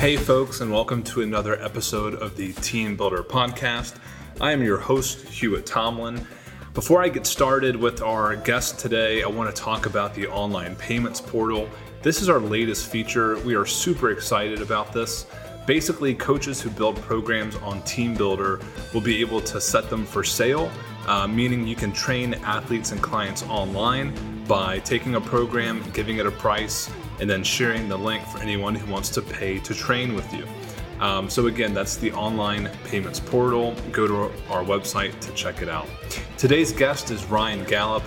Hey folks, and welcome to another episode of the Team Builder Podcast. I am your host, Hewitt Tomlin. Before I get started with our guest today, I want to talk about the online payments portal. This is our latest feature. We are super excited about this. Basically, coaches who build programs on Team Builder will be able to set them for sale, meaning you can train athletes and clients online by taking a program, giving it a price, and then sharing the link for anyone who wants to pay to train with you. So again, that's the online payments portal. Go to our website to check it out. Today's guest is Ryan Gallup.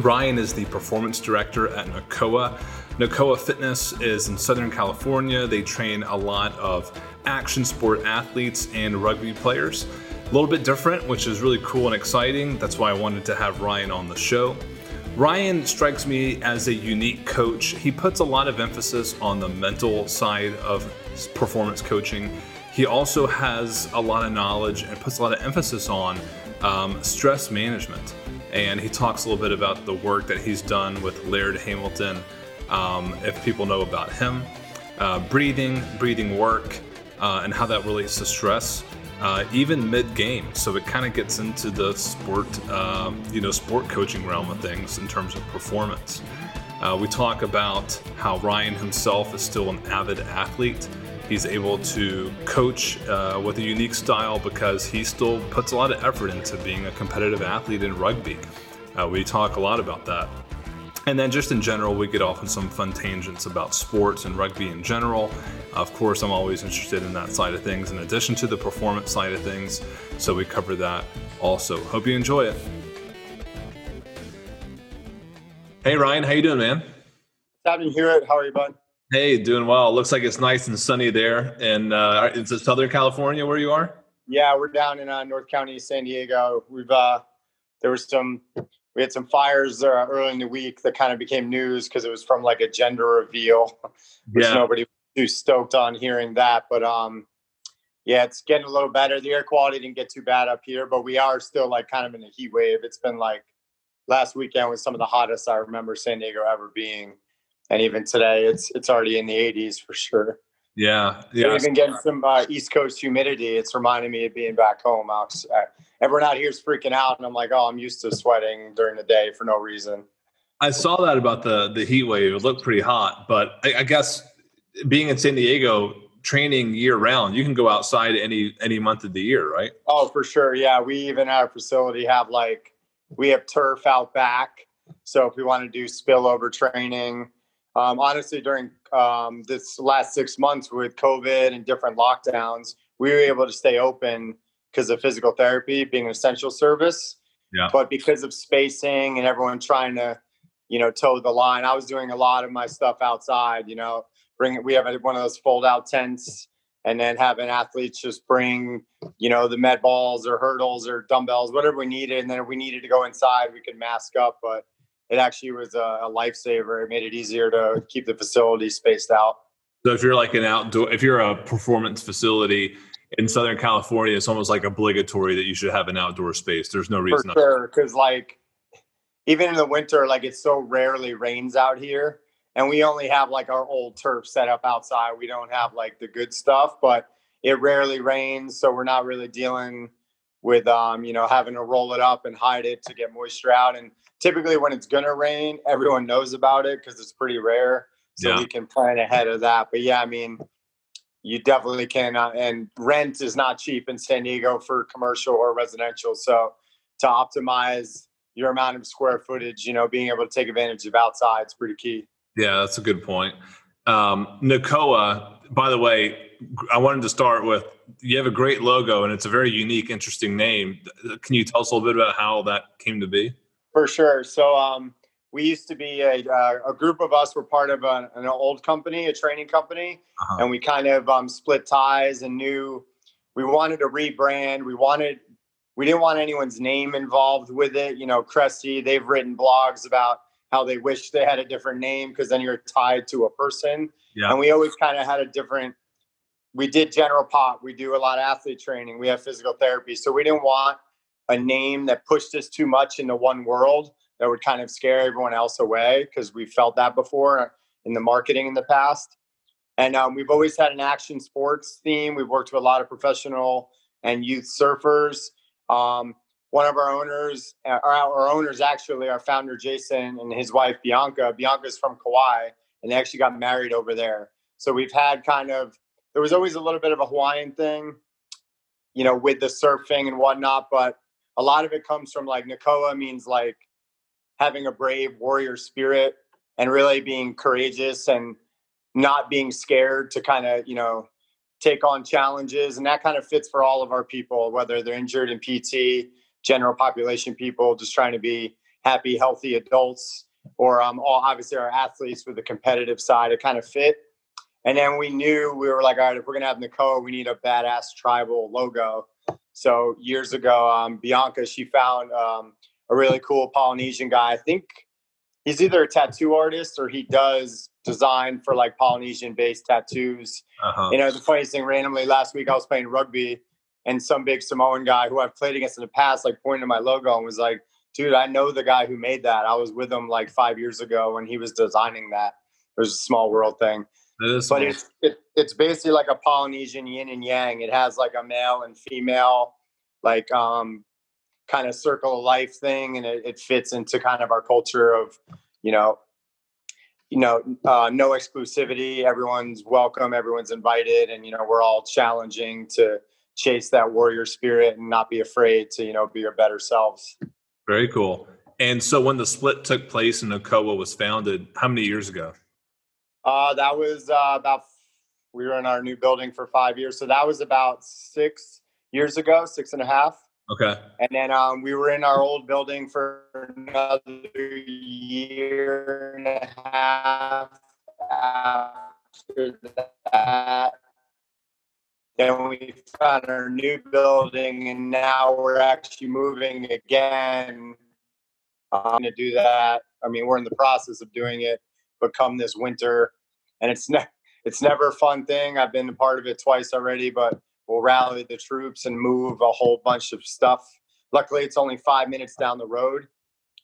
Ryan is the performance director at Nakoa. Nakoa Fitness is in Southern California. They train a lot of action sport athletes and rugby players. A little bit different, which is really cool and exciting. That's why I wanted to have Ryan on the show. Ryan strikes me as a unique coach. He puts a lot of emphasis on the mental side of performance coaching. He also has a lot of knowledge and puts a lot of emphasis on stress management. And he talks a little bit about the work that he's done with Laird Hamilton, if people know about him, breathing work, and how that relates to stress. Even mid-game, so it kind of gets into the sport coaching realm of things in terms of performance. We talk about how Ryan himself is still an avid athlete. He's able to coach with a unique style because he still puts a lot of effort into being a competitive athlete in rugby. We talk a lot about that. And then just in general, we get off on some fun tangents about sports and rugby in general. Of course, I'm always interested in that side of things in addition to the performance side of things. So we cover that also. Hope you enjoy it. Hey, Ryan, how you doing, man? Happy to hear it. How are you, bud? Hey, doing well. Looks like it's nice and sunny there. And is it Southern California where you are? Yeah, we're down in North County, San Diego. We had some fires early in the week that kind of became news because it was from like a gender reveal, which nobody was too stoked on hearing that. But it's getting a little better. The air quality didn't get too bad up here, but we are still like kind of in a heat wave. It's been like last weekend was some of the hottest I remember San Diego ever being. And even today, it's already in the 80s for sure. Yeah. Yeah. Even getting some East Coast humidity. It's reminding me of being back home. Everyone out here is freaking out, and I'm like, I'm used to sweating during the day for no reason. I saw that about the heat wave. It looked pretty hot, but I guess being in San Diego, training year-round, you can go outside any month of the year, right? Oh, for sure, yeah. We even at our facility have turf out back, so if we want to do spillover training. Honestly, during this last 6 months with COVID and different lockdowns, we were able to stay open because of physical therapy being an essential service. Yeah. But because of spacing and everyone trying to, toe the line, I was doing a lot of my stuff outside, we have one of those fold out tents and then having athletes just bring, the med balls or hurdles or dumbbells, whatever we needed. And then if we needed to go inside, we could mask up, but it actually was a lifesaver. It made it easier to keep the facility spaced out. So if you're like if you're a performance facility in Southern California, it's almost like obligatory that you should have an outdoor space. There's no reason. For sure, because even in the winter, it so rarely rains out here, and we only have our old turf set up outside. We don't have the good stuff, but it rarely rains, so we're not really dealing with having to roll it up and hide it to get moisture out. And typically when it's gonna rain, everyone knows about it because it's pretty rare, so we can plan ahead of that. But you definitely can, and rent is not cheap in San Diego for commercial or residential, so to optimize your amount of square footage, being able to take advantage of outside is pretty key. Yeah, that's a good point. Nakoa, by the way, I wanted to start with, you have a great logo and it's a very unique, interesting name. Can you tell us a little bit about how that came to be? For sure. So we used to be a group of us were part of an old company, a training company, and we kind of split ties and knew we wanted to rebrand. We didn't want anyone's name involved with it. Cressy, they've written blogs about how they wish they had a different name because then you're tied to a person. Yeah. And we always kind of had a different. We did general pop. We do a lot of athlete training. We have physical therapy. So we didn't want a name that pushed us too much into one world that would kind of scare everyone else away because we felt that before in the marketing in the past. And we've always had an action sports theme. We've worked with a lot of professional and youth surfers. One of our owners, actually, our founder, Jason, and his wife, Bianca. Bianca's from Kauai, and they actually got married over there. So we've had kind of, there was always a little bit of a Hawaiian thing, you know, with the surfing and whatnot. But a lot of it comes from like Nakoa means like having a brave warrior spirit and really being courageous and not being scared to kind of, you know, take on challenges. And that kind of fits for all of our people, whether they're injured in PT, general population people, just trying to be happy, healthy adults, or all obviously our athletes with the competitive side, it kind of fit. And then we knew, we were like, all right, if we're going to have Nakoa, we need a badass tribal logo. So years ago, Bianca, she found a really cool Polynesian guy. I think he's either a tattoo artist or he does design for like Polynesian-based tattoos. Uh-huh. You know, the funniest thing, randomly last week I was playing rugby and some big Samoan guy who I've played against in the past, like pointed to my logo and was like, dude, I know the guy who made that. I was with him like 5 years ago when he was designing that. It was a small world thing. But it's basically like a Polynesian yin and yang. It has like a male and female, like kind of circle of life thing. And it fits into kind of our culture of, no exclusivity. Everyone's welcome. Everyone's invited. And, you know, we're all challenging to chase that warrior spirit and not be afraid to, you know, be your better selves. Very cool. And so when the split took place and Nakoa was founded, how many years ago? That was about, we were in our new building for 5 years. So that was about 6 years ago, 6.5. Okay. And then we were in our old building for another 1.5 years after that. Then we found our new building, and now we're actually moving again to do that. I mean, we're in the process of doing it, but come this winter, and it's never a fun thing. I've been a part of it twice already, but we'll rally the troops and move a whole bunch of stuff. Luckily, it's only 5 minutes down the road,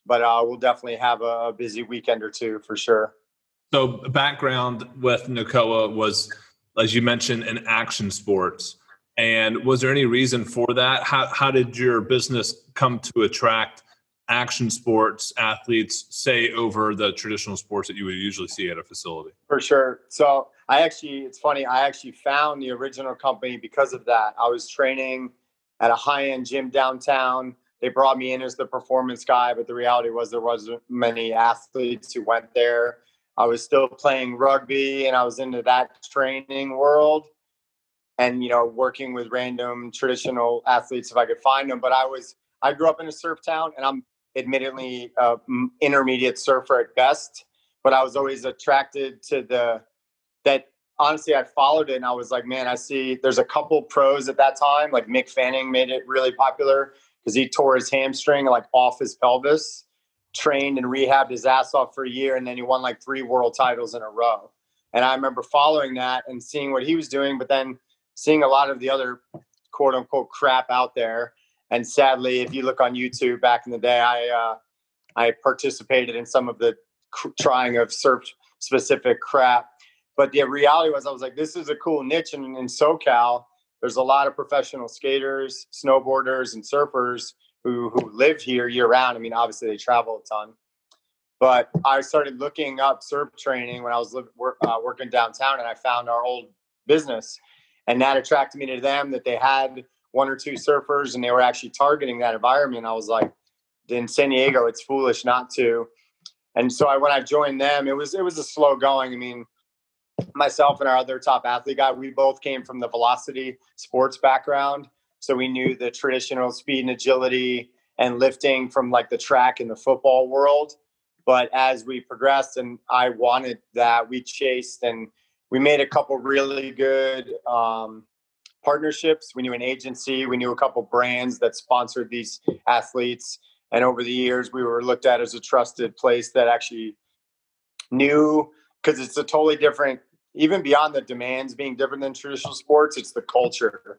but we'll definitely have a busy weekend or two for sure. So background with Nakoa was, as you mentioned, an action sports. And was there any reason for that? How did your business come to attract action sports athletes, say, over the traditional sports that you would usually see at a facility? For sure. So it's funny. I actually found the original company because of that. I was training at a high-end gym downtown. They brought me in as the performance guy, but the reality was there wasn't many athletes who went there. I was still playing rugby and I was into that training world and, you know, working with random traditional athletes if I could find them. But I grew up in a surf town, and I'm admittedly an intermediate surfer at best, but I was always attracted to that. Honestly, I followed it and I was like, man, I see there's a couple pros at that time. Like Mick Fanning made it really popular because he tore his hamstring like off his pelvis, trained and rehabbed his ass off for a year. And then he won like 3 world titles in a row. And I remember following that and seeing what he was doing, but then seeing a lot of the other quote unquote crap out there. And sadly, if you look on YouTube back in the day, I participated in some of the trying of surf-specific crap. But the reality was I was like, this is a cool niche. And in SoCal, there's a lot of professional skaters, snowboarders, and surfers who live here year-round. I mean, obviously, they travel a ton. But I started looking up surf training when I was working downtown, and I found our old business. And that attracted me to them, that they had 1 or 2 surfers, and they were actually targeting that environment. I was like, in San Diego, it's foolish not to. And so when I joined them, it was a slow going. I mean, myself and our other top athlete guy, we both came from the velocity sports background. So we knew the traditional speed and agility and lifting from like the track and the football world. But as we progressed and I wanted that, we chased and we made a couple really good partnerships. We knew an agency, we knew a couple brands that sponsored these athletes. And over the years, we were looked at as a trusted place that actually knew, because it's a totally different, even beyond the demands being different than traditional sports, it's the culture.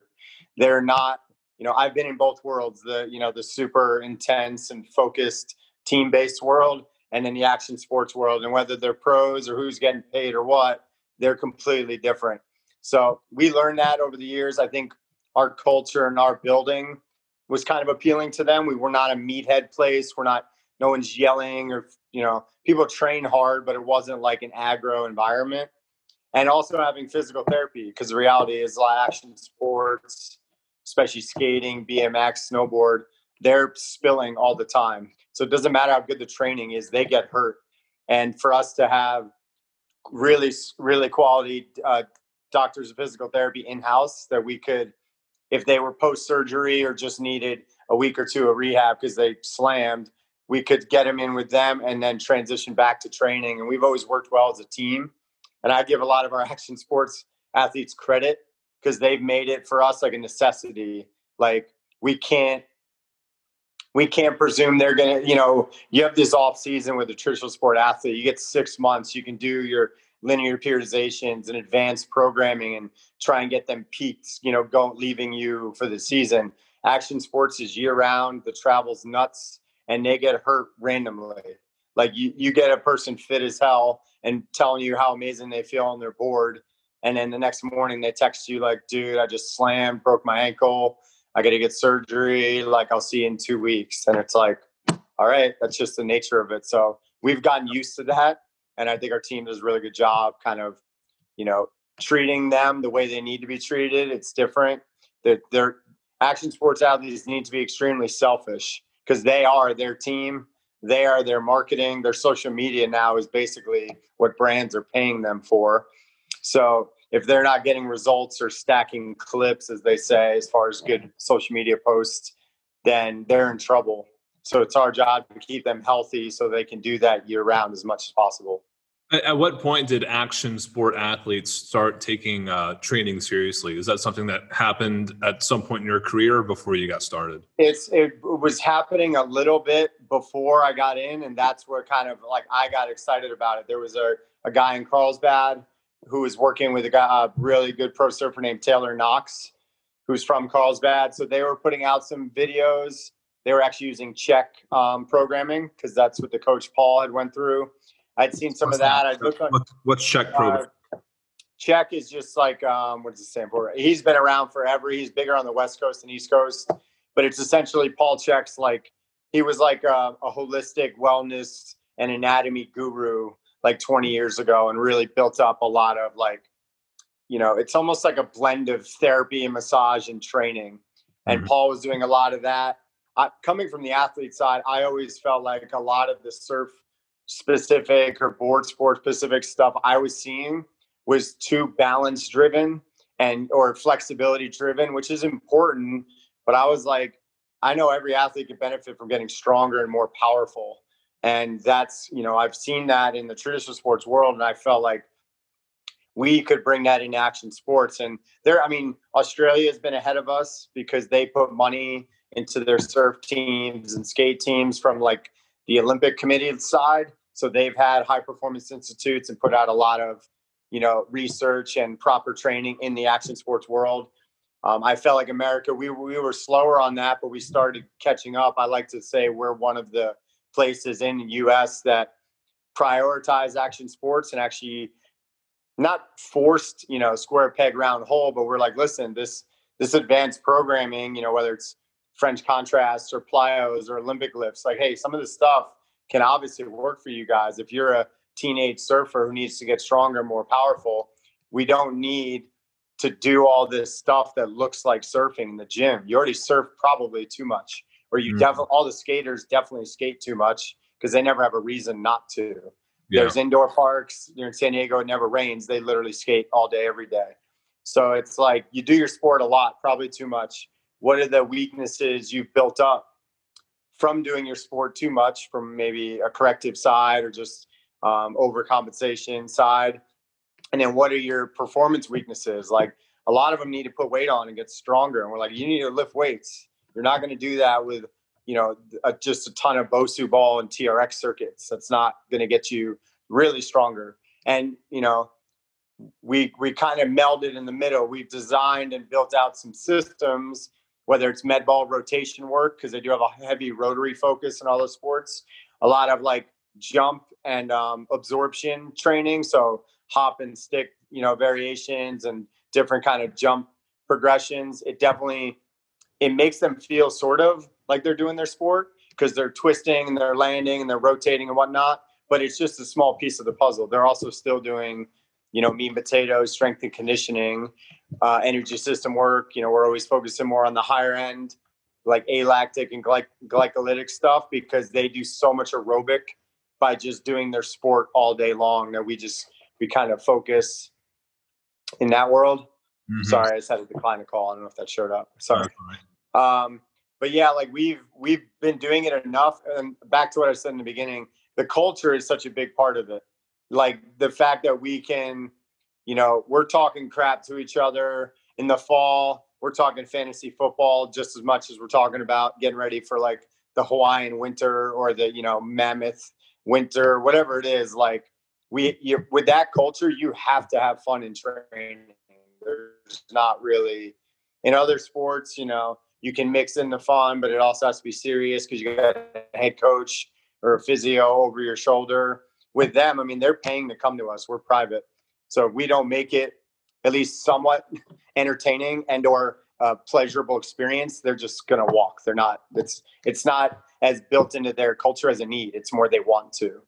They're not, you know, I've been in both worlds, the super intense and focused team-based world and then the action sports world. And whether they're pros or who's getting paid or what, they're completely different. So we learned that over the years. I think our culture and our building was kind of appealing to them. We were not a meathead place. We're not, no one's yelling or, you know, people train hard, but it wasn't like an aggro environment. And also having physical therapy, because the reality is a lot of action sports, especially skating, BMX, snowboard, they're spilling all the time. So it doesn't matter how good the training is, they get hurt. And for us to have really, really quality doctors of physical therapy in-house that we could, if they were post-surgery or just needed a week or two of rehab because they slammed, we could get them in with them and then transition back to training. And we've always worked well as a team. And I give a lot of our action sports athletes credit because they've made it for us like a necessity. Like we can't presume they're going to, you know, you have this off season with a traditional sport athlete, you get 6 months, you can do your linear periodizations and advanced programming and try and get them peaked, you know, leaving you for the season. Action sports is year round, the travel's nuts, and they get hurt randomly. Like you get a person fit as hell and telling you how amazing they feel on their board. And then the next morning they text you like, dude, I just slammed, broke my ankle. I got to get surgery. Like, I'll see you in 2 weeks. And it's like, all right, that's just the nature of it. So we've gotten used to that. And I think our team does a really good job kind of, you know, treating them the way they need to be treated. It's different. Their action sports athletes need to be extremely selfish because they are their team. They are their marketing. Their social media now is basically what brands are paying them for. So if they're not getting results or stacking clips, as they say, as far as good social media posts, then they're in trouble. So it's our job to keep them healthy so they can do that year round as much as possible. At what point did action sport athletes start taking training seriously? Is that something that happened at some point in your career before you got started? It was happening a little bit before I got in, and that's where kind of like I got excited about it. There was a guy in Carlsbad who was working with a really good pro surfer named Taylor Knox, who's from Carlsbad. So they were putting out some videos. They were actually using Czech programming because that's what the coach Paul had went through. I'd seen some of that. I looked on. What's Czech program? Czech is just like what does it stand for? He's been around forever. He's bigger on the West Coast than East Coast, but it's essentially Paul Czech's like he was like a holistic wellness and anatomy guru like 20 years ago, and really built up a lot of like, you know, it's almost like a blend of therapy and massage and training. And Paul was doing a lot of that. Coming from the athlete side, I always felt like a lot of the surf specific or board sport specific stuff I was seeing was too balance driven and or flexibility driven, which is important. But I was like, I know every athlete could benefit from getting stronger and more powerful. And that's, you know, I've seen that in the traditional sports world. And I felt like we could bring that in action sports. And there, I mean, Australia has been ahead of us because they put money into their surf teams and skate teams from like the Olympic committee side. So they've had high performance institutes and put out a lot of, you know, research and proper training in the action sports world. I felt like America, we were slower on that, but we started catching up. I like to say we're one of the places in the US that prioritize action sports and actually not forced, you know, square peg round hole, but we're like, listen, this advanced programming, you know, whether it's French contrasts or plyos or Olympic lifts, like, hey, some of this stuff can obviously work for you guys. If you're a teenage surfer who needs to get stronger, more powerful, we don't need to do all this stuff that looks like surfing in the gym. You already surf probably too much, or you all the skaters definitely skate too much because they never have a reason not to. Yeah. There's indoor parks. You're in San Diego, it never rains. They literally skate all day, every day. So it's like you do your sport a lot, probably too much. What are the weaknesses you've built up from doing your sport too much, from maybe a corrective side or just overcompensation side? And then what are your performance weaknesses? Like a lot of them need to put weight on and get stronger. And we're like, you need to lift weights. You're not going to do that with, you know, just a ton of BOSU ball and TRX circuits. That's not going to get you really stronger. And, you know, we kind of melded in the middle. We've designed and built out some systems, whether it's med ball rotation work, because they do have a heavy rotary focus in all those sports, a lot of like jump and absorption training. So hop and stick, you know, variations and different kind of jump progressions. It definitely, it makes them feel sort of like they're doing their sport because they're twisting and they're landing and they're rotating and whatnot. But it's just a small piece of the puzzle. They're also still doing, you know, meat and potatoes, strength and conditioning, energy system work. You know, we're always focusing more on the higher end, like alactic and glycolytic stuff, because they do so much aerobic by just doing their sport all day long that we kind of focus in that world. Mm-hmm. Sorry, I just had to decline a call. I don't know if that showed up. Sorry. Right. But yeah, like we've been doing it enough. And back to what I said in the beginning, the culture is such a big part of it. Like the fact that we can, you know, we're talking crap to each other in the fall. We're talking fantasy football just as much as we're talking about getting ready for like the Hawaiian winter or the, you know, mammoth winter, whatever it is. Like with that culture, you have to have fun in training. There's not really in other sports, you know, you can mix in the fun, but it also has to be serious because you got a head coach or a physio over your shoulder. With them, I mean, they're paying to come to us. We're private. So if we don't make it at least somewhat entertaining and or a pleasurable experience, they're just going to walk. They're not, it's not as built into their culture as a need. It's more they want to.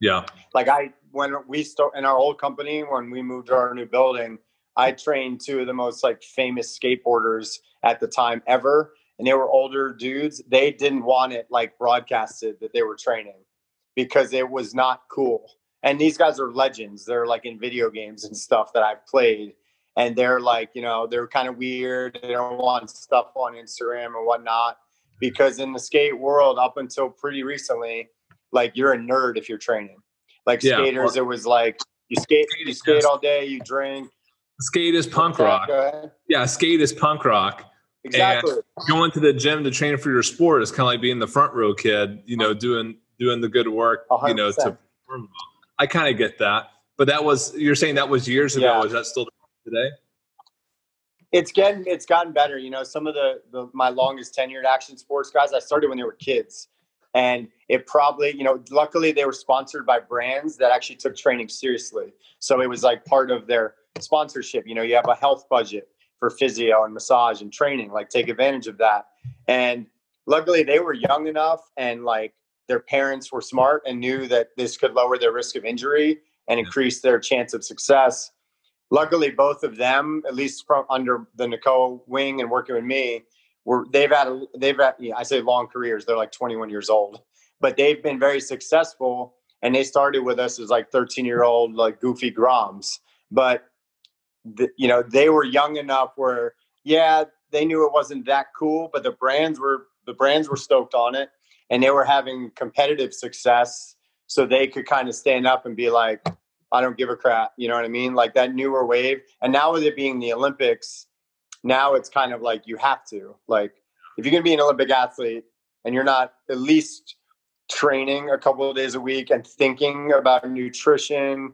Yeah. Like when we started in our old company, when we moved to our new building, I trained two of the most like famous skateboarders at the time ever. And they were older dudes. They didn't want it like broadcasted that they were training, because it was not cool. And these guys are legends. They're like in video games and stuff that I've played. And they're like, you know, they're kind of weird. They don't want stuff on Instagram and whatnot. Because in the skate world, up until pretty recently, like you're a nerd if you're training. Like skaters, it was like you skate all day, you drink. Skate is punk rock. Yeah, skate is punk rock. Exactly. And going to the gym to train for your sport is kind of like being the front row kid, you know, doing the good work, 100%. You know, to perform. I kind of get that. But you're saying that was years ago. Yeah. Is that still today? It's gotten better. You know, some of my longest tenured action sports guys, I started when they were kids. And it probably, you know, luckily they were sponsored by brands that actually took training seriously. So it was like part of their sponsorship. You know, you have a health budget for physio and massage and training, like take advantage of that. And luckily they were young enough and like, their parents were smart and knew that this could lower their risk of injury and increase their chance of success. Luckily, both of them, at least from under the Nakoa wing and working with me, they've had I say long careers. They're like 21 years old, but they've been very successful. And they started with us as like 13-year-old, like goofy groms. But you know, they were young enough where, yeah, they knew it wasn't that cool, but the brands were stoked on it. And they were having competitive success, so they could kind of stand up and be like, I don't give a crap. You know what I mean? Like that newer wave. And now with it being the Olympics, now it's kind of like you have to. Like if you're going to be an Olympic athlete and you're not at least training a couple of days a week and thinking about nutrition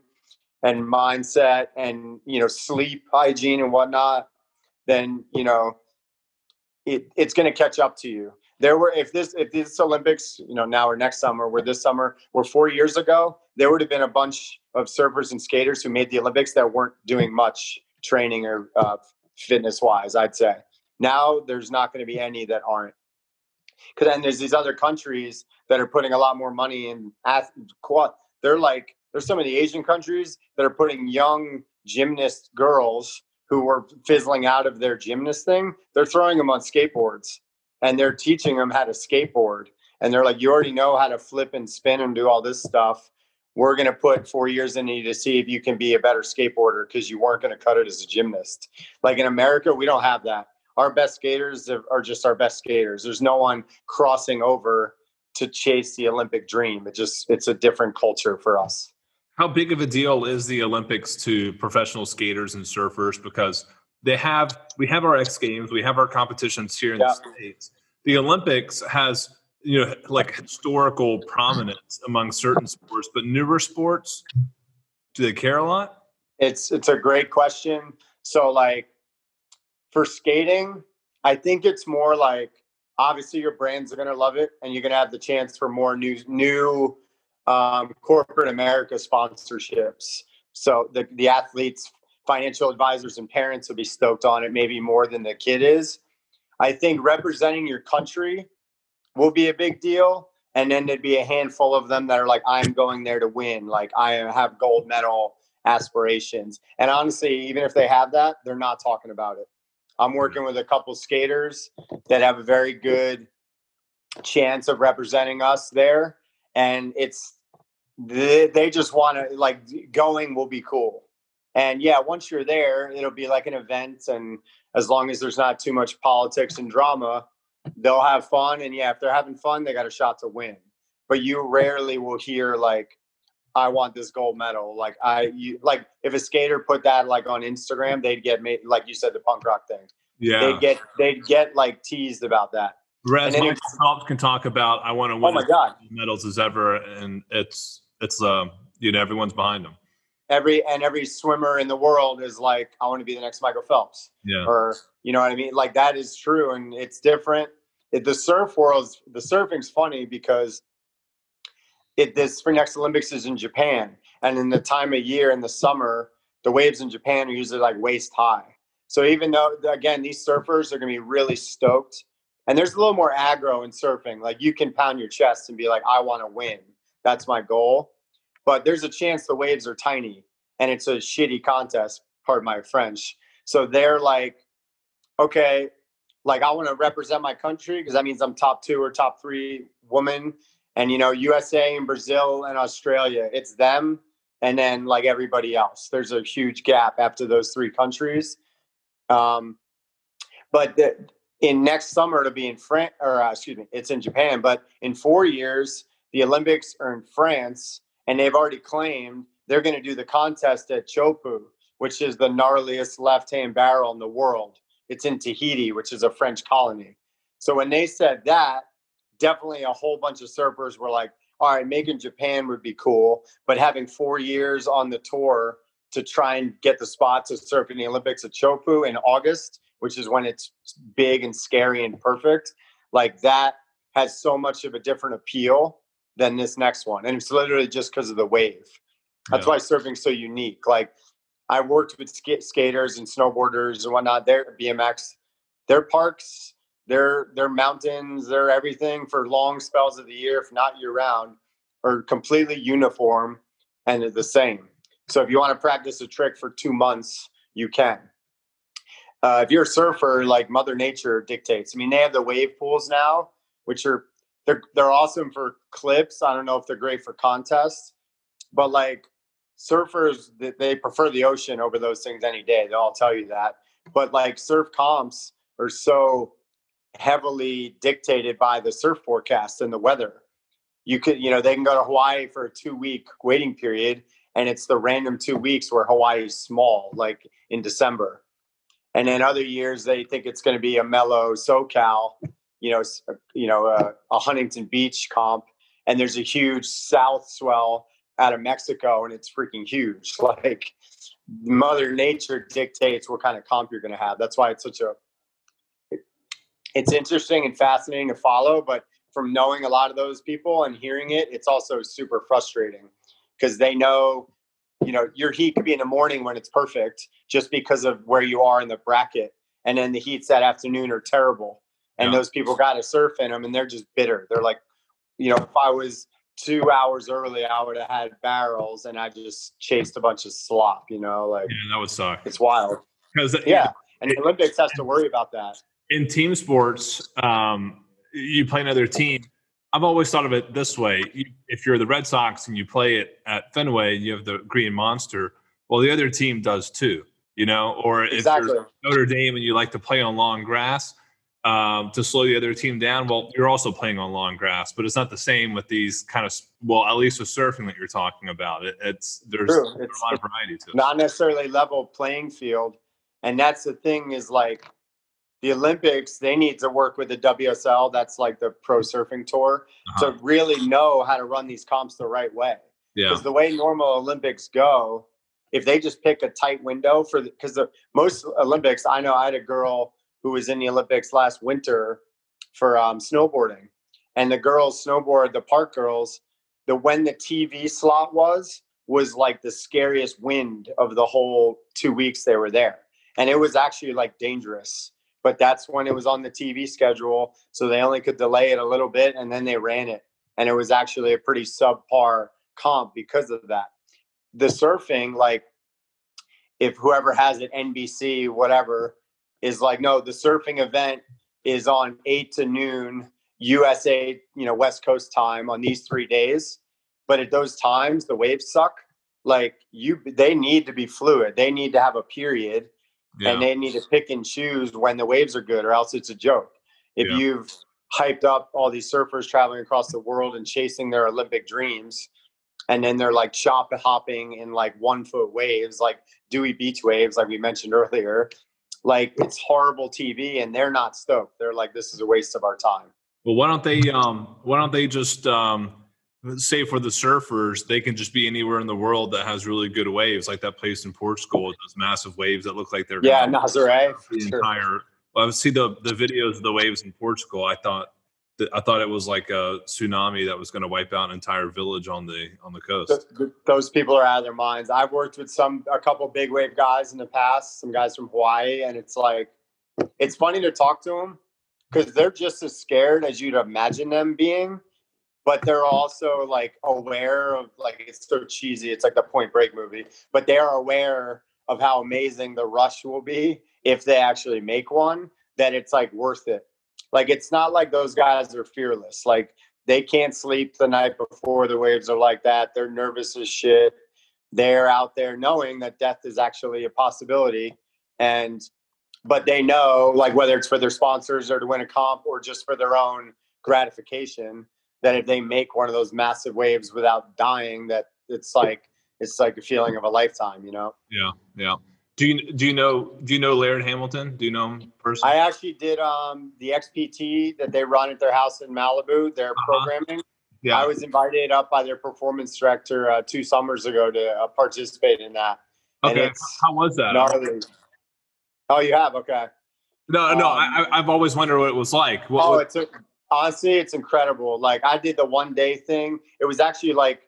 and mindset and, you know, sleep hygiene and whatnot, then, you know, it's going to catch up to you. If this Olympics, you know, now or next summer, or this summer, or 4 years ago, there would have been a bunch of surfers and skaters who made the Olympics that weren't doing much training or fitness-wise, I'd say. Now there's not going to be any that aren't. Because then there's these other countries that are putting a lot more money in athletes. They're like, there's some of the Asian countries that are putting young gymnast girls who were fizzling out of their gymnast thing, they're throwing them on skateboards. And they're teaching them how to skateboard. And they're like, you already know how to flip and spin and do all this stuff. We're going to put 4 years in you to see if you can be a better skateboarder because you weren't going to cut it as a gymnast. Like in America, we don't have that. Our best skaters are just our best skaters. There's no one crossing over to chase the Olympic dream. It's a different culture for us. How big of a deal is the Olympics to professional skaters and surfers? Because we have our X Games, we have our competitions here in the States. The Olympics has, you know, like historical prominence among certain sports, but newer sports, do they care a lot? It's a great question. So like for skating, I think it's more like obviously your brands are going to love it and you're going to have the chance for more new corporate America sponsorships. So the athletes, financial advisors, and parents will be stoked on it maybe more than the kid is. I think representing your country will be a big deal. And then there'd be a handful of them that are like, I'm going there to win. Like, I have gold medal aspirations. And honestly, even if they have that, they're not talking about it. I'm working with a couple skaters that have a very good chance of representing us there. And it's, they just want to, like, going will be cool. And yeah, once you're there, it'll be like an event. And as long as there's not too much politics and drama, they'll have fun. And yeah, if they're having fun, they got a shot to win. But you rarely will hear like, I want this gold medal. Like like if a skater put that like on Instagram, they'd get made, like you said, the punk rock thing. Yeah. They'd get like teased about that. Whereas Mike can talk about, I want to win medals as ever. And it's you know, everyone's behind them. Every swimmer in the world is like, I want to be the next Michael Phelps. Yeah. Or, you know what I mean? Like, that is true. And it's different. The surfing's funny because this for next Olympics is in Japan, and in the time of year in the summer, the waves in Japan are usually like waist high. So even though, again, these surfers are going to be really stoked, and there's a little more aggro in surfing. Like, you can pound your chest and be like, I want to win. That's my goal. But there's a chance the waves are tiny and it's a shitty contest, pardon my French. So they're like, okay, like, I want to represent my country because that means I'm top 2 or top 3 woman. And, you know, USA and Brazil and Australia, it's them. And then, like, everybody else, there's a huge gap after those 3 countries. But in next summer, it'll be in France, or it's in Japan. But in 4 years, the Olympics are in France, and they've already claimed they're going to do the contest at Chopu, which is the gnarliest left-hand barrel in the world. It's in Tahiti, which is a French colony. So when they said that, definitely a whole bunch of surfers were like, all right, making Japan would be cool, but having 4 years on the tour to try and get the spot to surf in the Olympics at Chopu in August, which is when it's big and scary and perfect, like, that has so much of a different appeal than this next one. And it's literally just because of the wave. That's why surfing's so unique. Like, I worked with skaters and snowboarders and whatnot. Their BMX, their parks, their mountains, their everything for long spells of the year, if not year round, are completely uniform and are the same. So if you want to practice a trick for 2 months, you can. If you're a surfer, like, Mother Nature dictates. I mean, they have the wave pools now, which are they're awesome for clips. I don't know if they're great for contests, but like, surfers, they prefer the ocean over those things any day. They'll all tell you that. But like, surf comps are so heavily dictated by the surf forecast and the weather. They can go to Hawaii for a 2-week waiting period, and it's the random 2 weeks where Hawaii is small, like in December. And then other years they think it's going to be a mellow SoCal, a Huntington Beach comp, and there's a huge south swell out of Mexico, and it's freaking huge. Like, Mother Nature dictates what kind of comp you're going to have. That's why it's such a it's interesting and fascinating to follow, but from knowing a lot of those people and hearing it, it's also super frustrating because they know, your heat could be in the morning when it's perfect just because of where you are in the bracket. And then the heats that afternoon are terrible. And those people got to surf in them, and they're just bitter. They're like, if I was 2 hours early, I would have had barrels and I just chased a bunch of slop, Yeah, that would suck. It's wild. And the Olympics has to worry about that. In team sports, you play another team. I've always thought of it this way. If you're the Red Sox and you play it at Fenway and you have the Green Monster, well, the other team does too, Or if you're Notre Dame and you like to play on long grass to slow the other team down, well, you're also playing on long grass. But it's not the same with these kind of – well, at least with surfing that you're talking about. There's a lot of variety to it. Not necessarily level playing field. And that's the thing is like – the Olympics, they need to work with the WSL. That's like the pro surfing tour to really know how to run these comps the right way. Yeah. Because the way normal Olympics go, if they just pick a tight window because most Olympics, I know I had a girl who was in the Olympics last winter for snowboarding, and the girls snowboard, the park girls, when the TV slot was was like the scariest wind of the whole 2 weeks they were there. And it was actually like dangerous, but that's when it was on the TV schedule. So they only could delay it a little bit and then they ran it. And it was actually a pretty subpar comp because of that. The surfing, like if whoever has it, NBC, whatever, is like, no, the surfing event is on 8 to noon USA, West Coast time on these 3 days. But at those times, the waves suck. Like they need to be fluid. They need to have a period, and they need to pick and choose when the waves are good, or else it's a joke. If you've hyped up all these surfers traveling across the world and chasing their Olympic dreams, and then they're like chop hopping in like 1 foot waves, like Dewey Beach waves, like we mentioned earlier, like it's horrible TV, and they're not stoked. They're like, this is a waste of our time. Well, why don't they just say for the surfers, they can just be anywhere in the world that has really good waves, like that place in Portugal with those massive waves that look like they're Nazaré. Well, I would see the videos of the waves in Portugal. I thought it was like a tsunami that was going to wipe out an entire village on the coast. Those people are out of their minds. I've worked with a couple big wave guys in the past, some guys from Hawaii, and it's like it's funny to talk to them because they're just as scared as you'd imagine them being. But they're also like aware of, like, it's so cheesy. It's like the Point Break movie. But they are aware of how amazing the rush will be if they actually make one, that it's like worth it. Like, it's not like those guys are fearless. Like, they can't sleep the night before. The waves are like that. They're nervous as shit. They're out there knowing that death is actually a possibility. But they know, like, whether it's for their sponsors or to win a comp or just for their own gratification, that if they make one of those massive waves without dying, that it's like a feeling of a lifetime, Yeah. Do you know Laird Hamilton? Do you know him personally? I actually did the XPT that they run at their house in Malibu, their programming. Yeah. I was invited up by their performance director 2 summers ago to participate in that. Okay. And how was that? Gnarly. Oh, you have? Okay. No. I've always wondered what it was like. Honestly, it's incredible. Like, I did the 1 day thing. It was actually like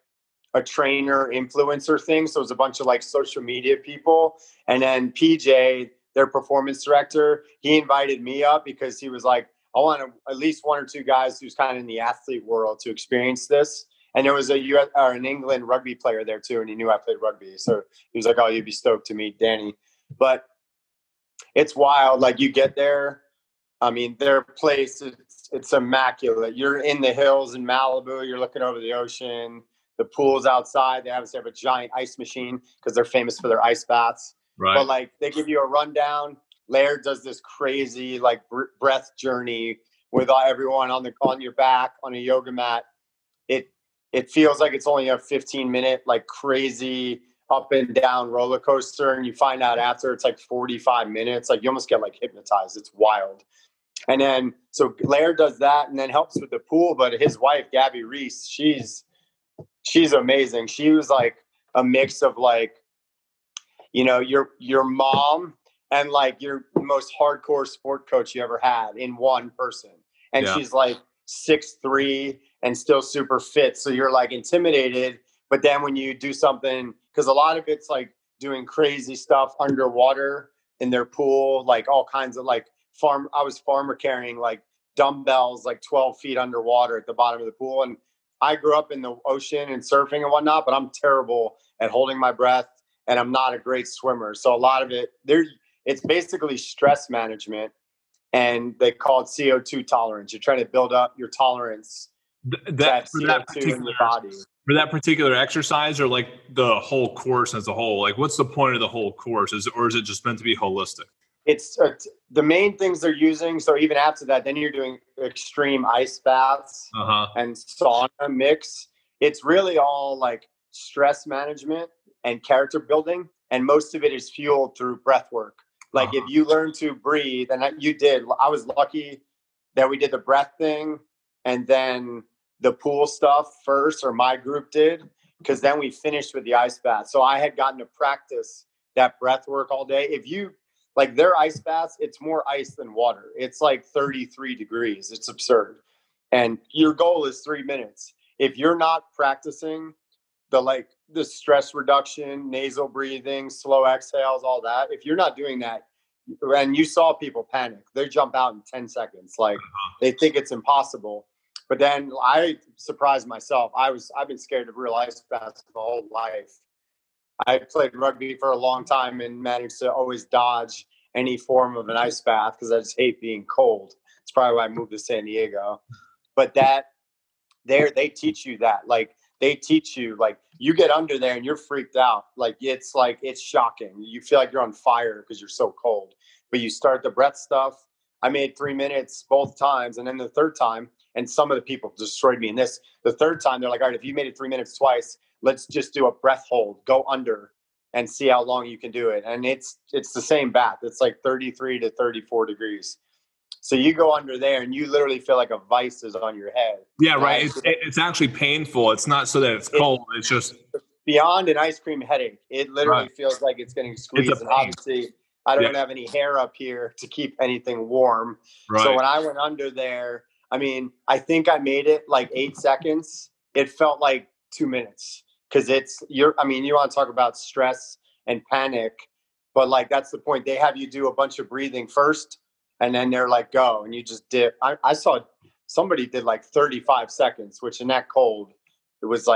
a trainer influencer thing. So it was a bunch of like social media people. And then PJ, their performance director, he invited me up because he was like, I want at least one or two guys who's kind of in the athlete world to experience this. And there was an England rugby player there too. And he knew I played rugby. So he was like, oh, you'd be stoked to meet Danny. But it's wild. Like, you get there. I mean, their place, it's immaculate. You're in the hills in Malibu. You're looking over the ocean. The pool's outside. They obviously have a giant ice machine because they're famous for their ice baths. Right. But, like, they give you a rundown. Laird does this crazy, like, breath journey with everyone on your back on a yoga mat. It feels like it's only a 15-minute, like, crazy up and down roller coaster. And you find out after it's, like, 45 minutes. Like, you almost get, like, hypnotized. It's wild. And then, so Laird does that and then helps with the pool. But his wife, Gabby Reese, she's amazing. She was like a mix of like, your mom and like your most hardcore sport coach you ever had in one person. And she's like 6'3" and still super fit. So you're like intimidated. But then when you do something, because a lot of it's like doing crazy stuff underwater in their pool, like all kinds of like, I was farmer carrying like dumbbells, like 12 feet underwater at the bottom of the pool. And I grew up in the ocean and surfing and whatnot, but I'm terrible at holding my breath and I'm not a great swimmer. So a lot of it it's basically stress management, and they call it CO2 tolerance. You're trying to build up your tolerance to have CO2 in your body. For that particular exercise, or like the whole course as a whole, like what's the point of the whole course? Or is it just meant to be holistic? It's the main things they're using. So even after that, then you're doing extreme ice baths and sauna mix. It's really all like stress management and character building. And most of it is fueled through breath work. Like if you learn to breathe, and you did, I was lucky that we did the breath thing and then the pool stuff first, or my group did, because then we finished with the ice bath. So I had gotten to practice that breath work all day. Like their ice baths, it's more ice than water. It's like 33 degrees. It's absurd. And your goal is 3 minutes. If you're not practicing the like the stress reduction, nasal breathing, slow exhales, all that. If you're not doing that, and you saw people panic, they jump out in 10 seconds. Like they think it's impossible. But then I surprised myself. I've been scared of real ice baths my whole life. I played rugby for a long time and managed to always dodge any form of an ice bath because I just hate being cold. It's probably why I moved to San Diego. But they teach you that. Like they teach you, like you get under there and you're freaked out. Like it's shocking. You feel like you're on fire because you're so cold. But you start the breath stuff. I made 3 minutes both times, and then the third time, and some of the people destroyed me in this. The third time, they're like, all right, if you made it 3 minutes twice, let's just do a breath hold, go under, and see how long you can do it. And it's the same bath. It's like 33 to 34 degrees. So you go under there and you literally feel like a vice is on your head. Yeah, right. It's actually painful. It's not so that it's cold. It's just beyond an ice cream headache. It literally feels like it's getting squeezed. And obviously, I don't have any hair up here to keep anything warm. Right. So when I went under there, I mean, I think I made it like 8 seconds. It felt like 2 minutes. Because you want to talk about stress and panic, but like that's the point. They have you do a bunch of breathing first, and then they're like, go, and you just dip. I saw somebody did like 35 seconds, which in that cold, it was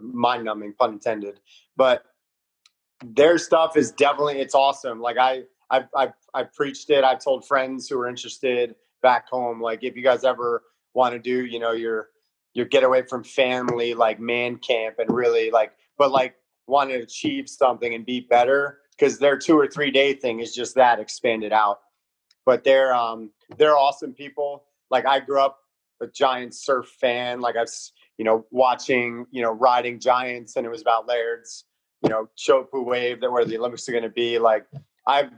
mind numbing, pun intended. But their stuff is definitely, it's awesome. Like I preached it. I've told friends who are interested back home, like if you guys ever want to do, your get away from family, like man camp, and really want to achieve something and be better, because their 2 or 3 day thing is just that expanded out. But they're awesome people. Like I grew up a giant surf fan. Like I was, watching, riding giants, and it was about Laird's, Chopu wave that where the Olympics are going to be. Like I've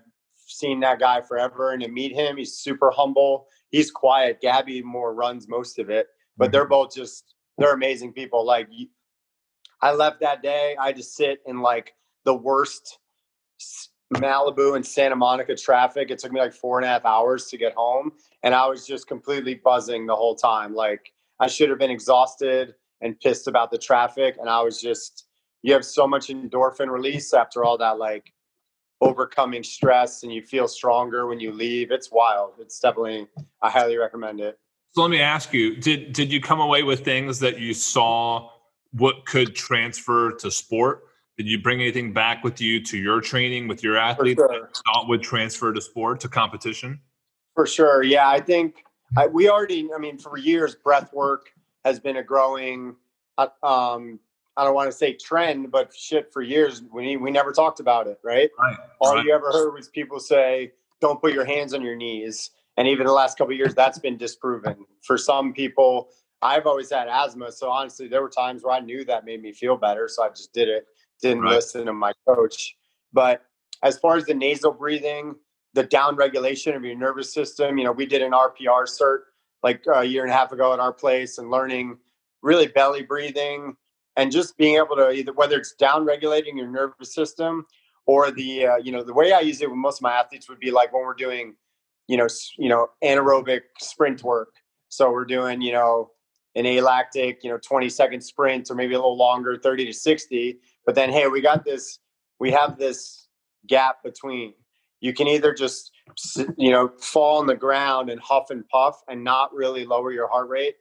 seen that guy forever, and to meet him, he's super humble. He's quiet. Gabby more runs most of it. But they're both they're amazing people. Like I left that day, I just sit in like the worst Malibu and Santa Monica traffic. It took me like 4.5 hours to get home. And I was just completely buzzing the whole time. Like I should have been exhausted and pissed about the traffic. And I was just, you have so much endorphin release after all that, like overcoming stress, and you feel stronger when you leave. It's wild. It's definitely, I highly recommend it. So let me ask you, did you come away with things that you saw what could transfer to sport? Did you bring anything back with you to your training with your athletes that you thought would transfer to sport, to competition? For sure. Yeah, I think for years, breath work has been a growing, I don't want to say trend, but shit, for years, we never talked about it, right? Right. All you ever heard was people say, don't put your hands on your knees. And even the last couple of years, that's been disproven. For some people, I've always had asthma. So honestly, there were times where I knew that made me feel better. So I just did it. Didn't listen to my coach. But as far as the nasal breathing, the down regulation of your nervous system, we did an RPR cert like a year and a half ago at our place, and learning really belly breathing and just being able to either, whether it's down regulating your nervous system or the, the way I use it with most of my athletes would be like when we're doing anaerobic sprint work. So we're doing, an alactic, 20 second sprint, or maybe a little longer, 30 to 60. But then, hey, we have this gap between. You can either just, fall on the ground and huff and puff and not really lower your heart rate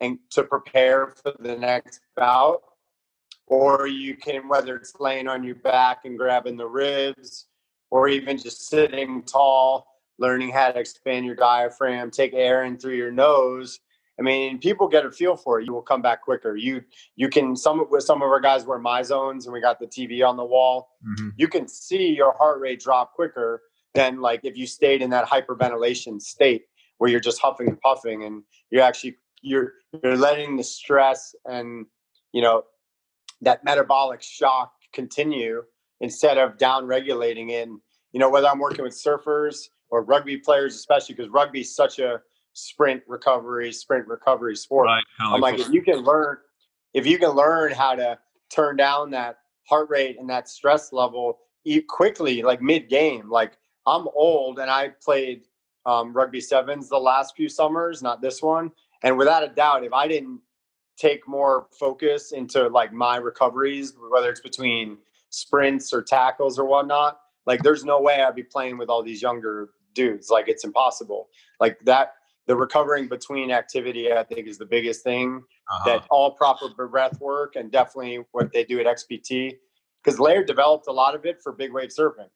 and to prepare for the next bout. Or you can, whether it's laying on your back and grabbing the ribs, or even just sitting tall, learning how to expand your diaphragm, take air in through your nose. I mean, people get a feel for it. You will come back quicker. You can, some of our guys wear my zones, and we got the TV on the wall. Mm-hmm. You can see your heart rate drop quicker than like if you stayed in that hyperventilation state where you're just huffing and puffing, and you're actually you're letting the stress and that metabolic shock continue instead of down regulating it. And, whether I'm working with surfers or rugby players, especially because rugby is such a sprint recovery sport. Right, I'm like, if you can learn how to turn down that heart rate and that stress level quickly, like mid game. Like I'm old, and I played rugby sevens the last few summers, not this one. And without a doubt, if I didn't take more focus into like my recoveries, whether it's between sprints or tackles or whatnot. Like, there's no way I'd be playing with all these younger dudes. Like, it's impossible. Like that, the recovering between activity, I think, is the biggest thing that all proper breath work and definitely what they do at XPT. Because Laird developed a lot of it for big wave surfing.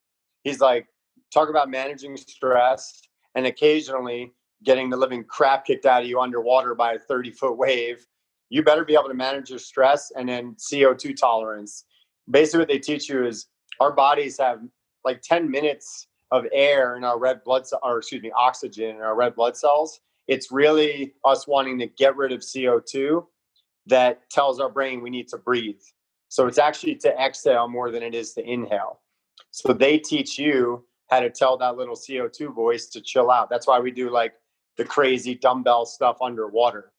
He's like, talk about managing stress and occasionally getting the living crap kicked out of you underwater by a 30-foot wave. You better be able to manage your stress and then CO2 tolerance. Basically what they teach you is our bodies have like 10 minutes of air in our red blood cells, or excuse me, oxygen in our red blood cells. It's really us wanting to get rid of CO2 that tells our brain we need to breathe. So it's actually to exhale more than it is to inhale. So they teach you how to tell that little CO2 voice to chill out. That's why we do like the crazy dumbbell stuff underwater,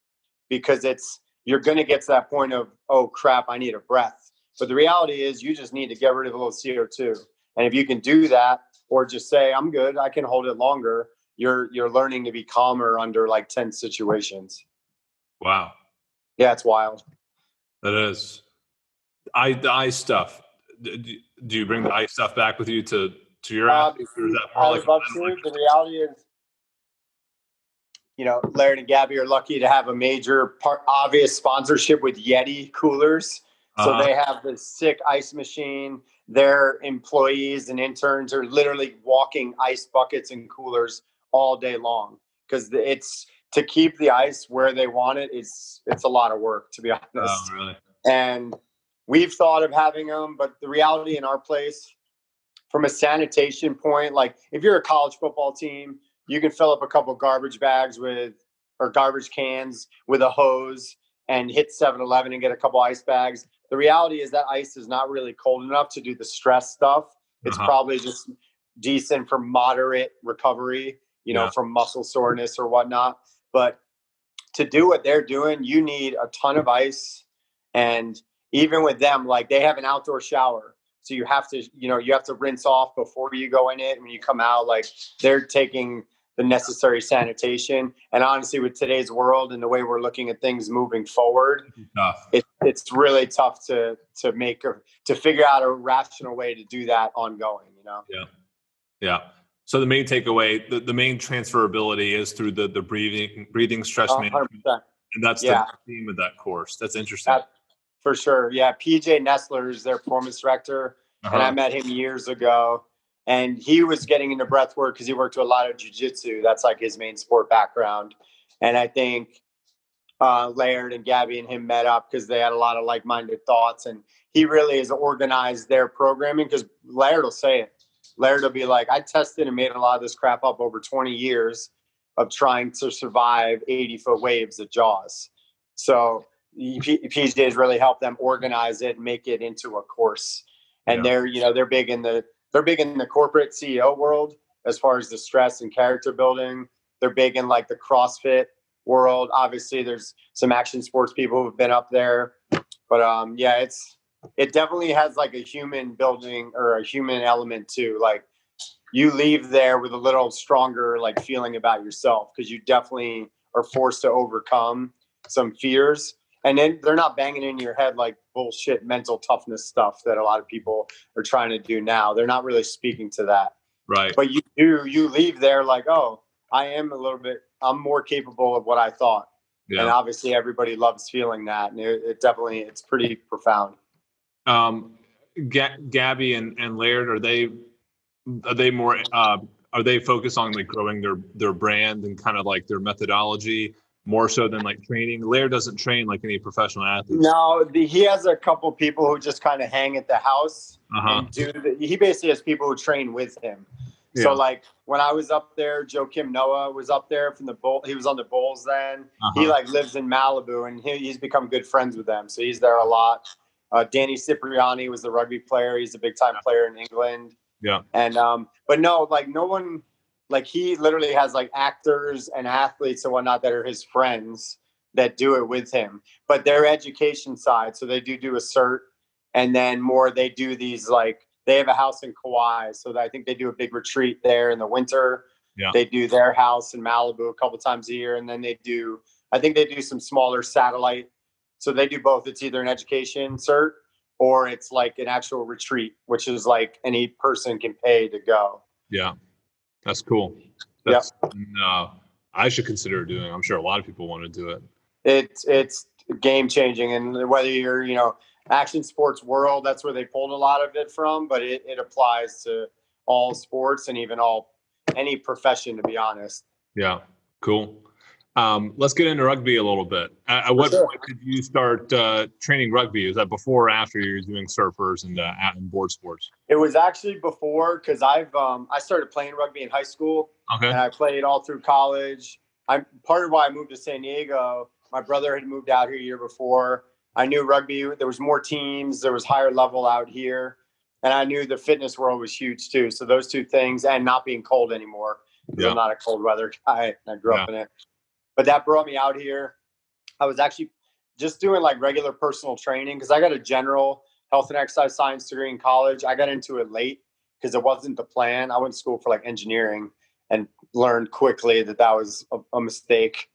because it's, you're going to get to that point of, oh crap, I need a breath. But the reality is you just need to get rid of a little CO2. And if you can do that, or just say, I'm good, I can hold it longer, you're learning to be calmer under like tense situations. Wow. Yeah, it's wild. It is. The ice stuff. Do you bring the ice stuff back with you to your athletes? Or is that more like the reality is, you know, Laird and Gabby are lucky to have a major obvious sponsorship with Yeti coolers. So they have this sick ice machine. Their employees and interns are literally walking ice buckets and coolers all day long, because it's to keep the ice where they want it. It's a lot of work, to be honest. Oh, really? And we've thought of having them, but the reality in our place from a sanitation point, like if you're a college football team, you can fill up a couple garbage bags with, or garbage cans with a hose and hit 7-Eleven and get a couple ice bags. The reality is that ice is not really cold enough to do the stress stuff. It's probably just decent for moderate recovery, you know, from muscle soreness or whatnot. But to do what they're doing, you need a ton of ice. And even with them, like they have an outdoor shower. So you have to, you know, you have to rinse off before you go in it. And when you come out, like they're taking the necessary sanitation. And honestly, with today's world and the way we're looking at things moving forward, it's really tough to make or to figure out a rational way to do that ongoing, you know? Yeah. Yeah. So the main takeaway, the main transferability is through the breathing stress management. And that's the theme of that course. That's interesting. For sure. Yeah. PJ Nestler is their performance director. And I met him years ago. And he was getting into breath work because he worked with a lot of jiu-jitsu. That's like his main sport background. And I think Laird and Gabby and him met up because they had a lot of like-minded thoughts. And he really has organized their programming, because Laird will say it. Laird will be like, I tested and made a lot of this crap up over 20 years of trying to survive 80-foot waves at Jaws. So PJ has really helped them organize it and make it into a course. And they're big in the corporate CEO world as far as the stress and character building. They're big in like the CrossFit world. Obviously, there's some action sports people who've been up there. But it definitely has like a human building or a human element too. Like you leave there with a little stronger like feeling about yourself, because you definitely are forced to overcome some fears. And then they're not banging in your head like bullshit mental toughness stuff that a lot of people are trying to do now. They're not really speaking to that. Right. But you leave there like, oh, I'm more capable of what I thought. Yeah. And obviously everybody loves feeling that. And it definitely, it's pretty profound. Gabby and Laird, are they focused on like growing their brand and kind of like their methodology, more so than like training? Laird doesn't train like any professional athletes. No, he has a couple people who just kind of hang at the house. And he basically has people who train with him. Yeah. So like when I was up there, Joakim Noah was up there from the Bulls. He was on the Bulls then. He like lives in Malibu, and he's become good friends with them. So he's there a lot. Danny Cipriani was the rugby player. He's a big time player in England. Yeah. And but no, like no one. Like he literally has like actors and athletes and whatnot that are his friends that do it with him, but their education side. So they do a cert, and then more, they do these, like they have a house in Kauai. So I think they do a big retreat there in the winter. Yeah. They do their house in Malibu a couple times a year. And then I think they do some smaller satellite So they do both. It's either an education cert or it's like an actual retreat, which is like any person can pay to go. Yeah, that's cool. That's, I should consider doing. I'm sure a lot of people want to do it. It's game changing, and whether you're, you know, action sports world, that's where they pulled a lot of it from, but it applies to all sports and even any profession, to be honest. Yeah, cool. Let's get into rugby a little bit. At what point did you start training rugby? Was that before or after you were doing surfers and board sports? It was actually before, because I started playing rugby in high school, and I played all through college. Part of why I moved to San Diego, my brother had moved out here a year before. I knew rugby, there was more teams, there was higher level out here, and I knew the fitness world was huge too. So those two things, and not being cold anymore, because I'm not a cold weather guy, and I grew up in it. But that brought me out here. I was actually just doing like regular personal training because I got a general health and exercise science degree in college. I got into it late because it wasn't the plan. I went to school for like engineering and learned quickly that was a mistake.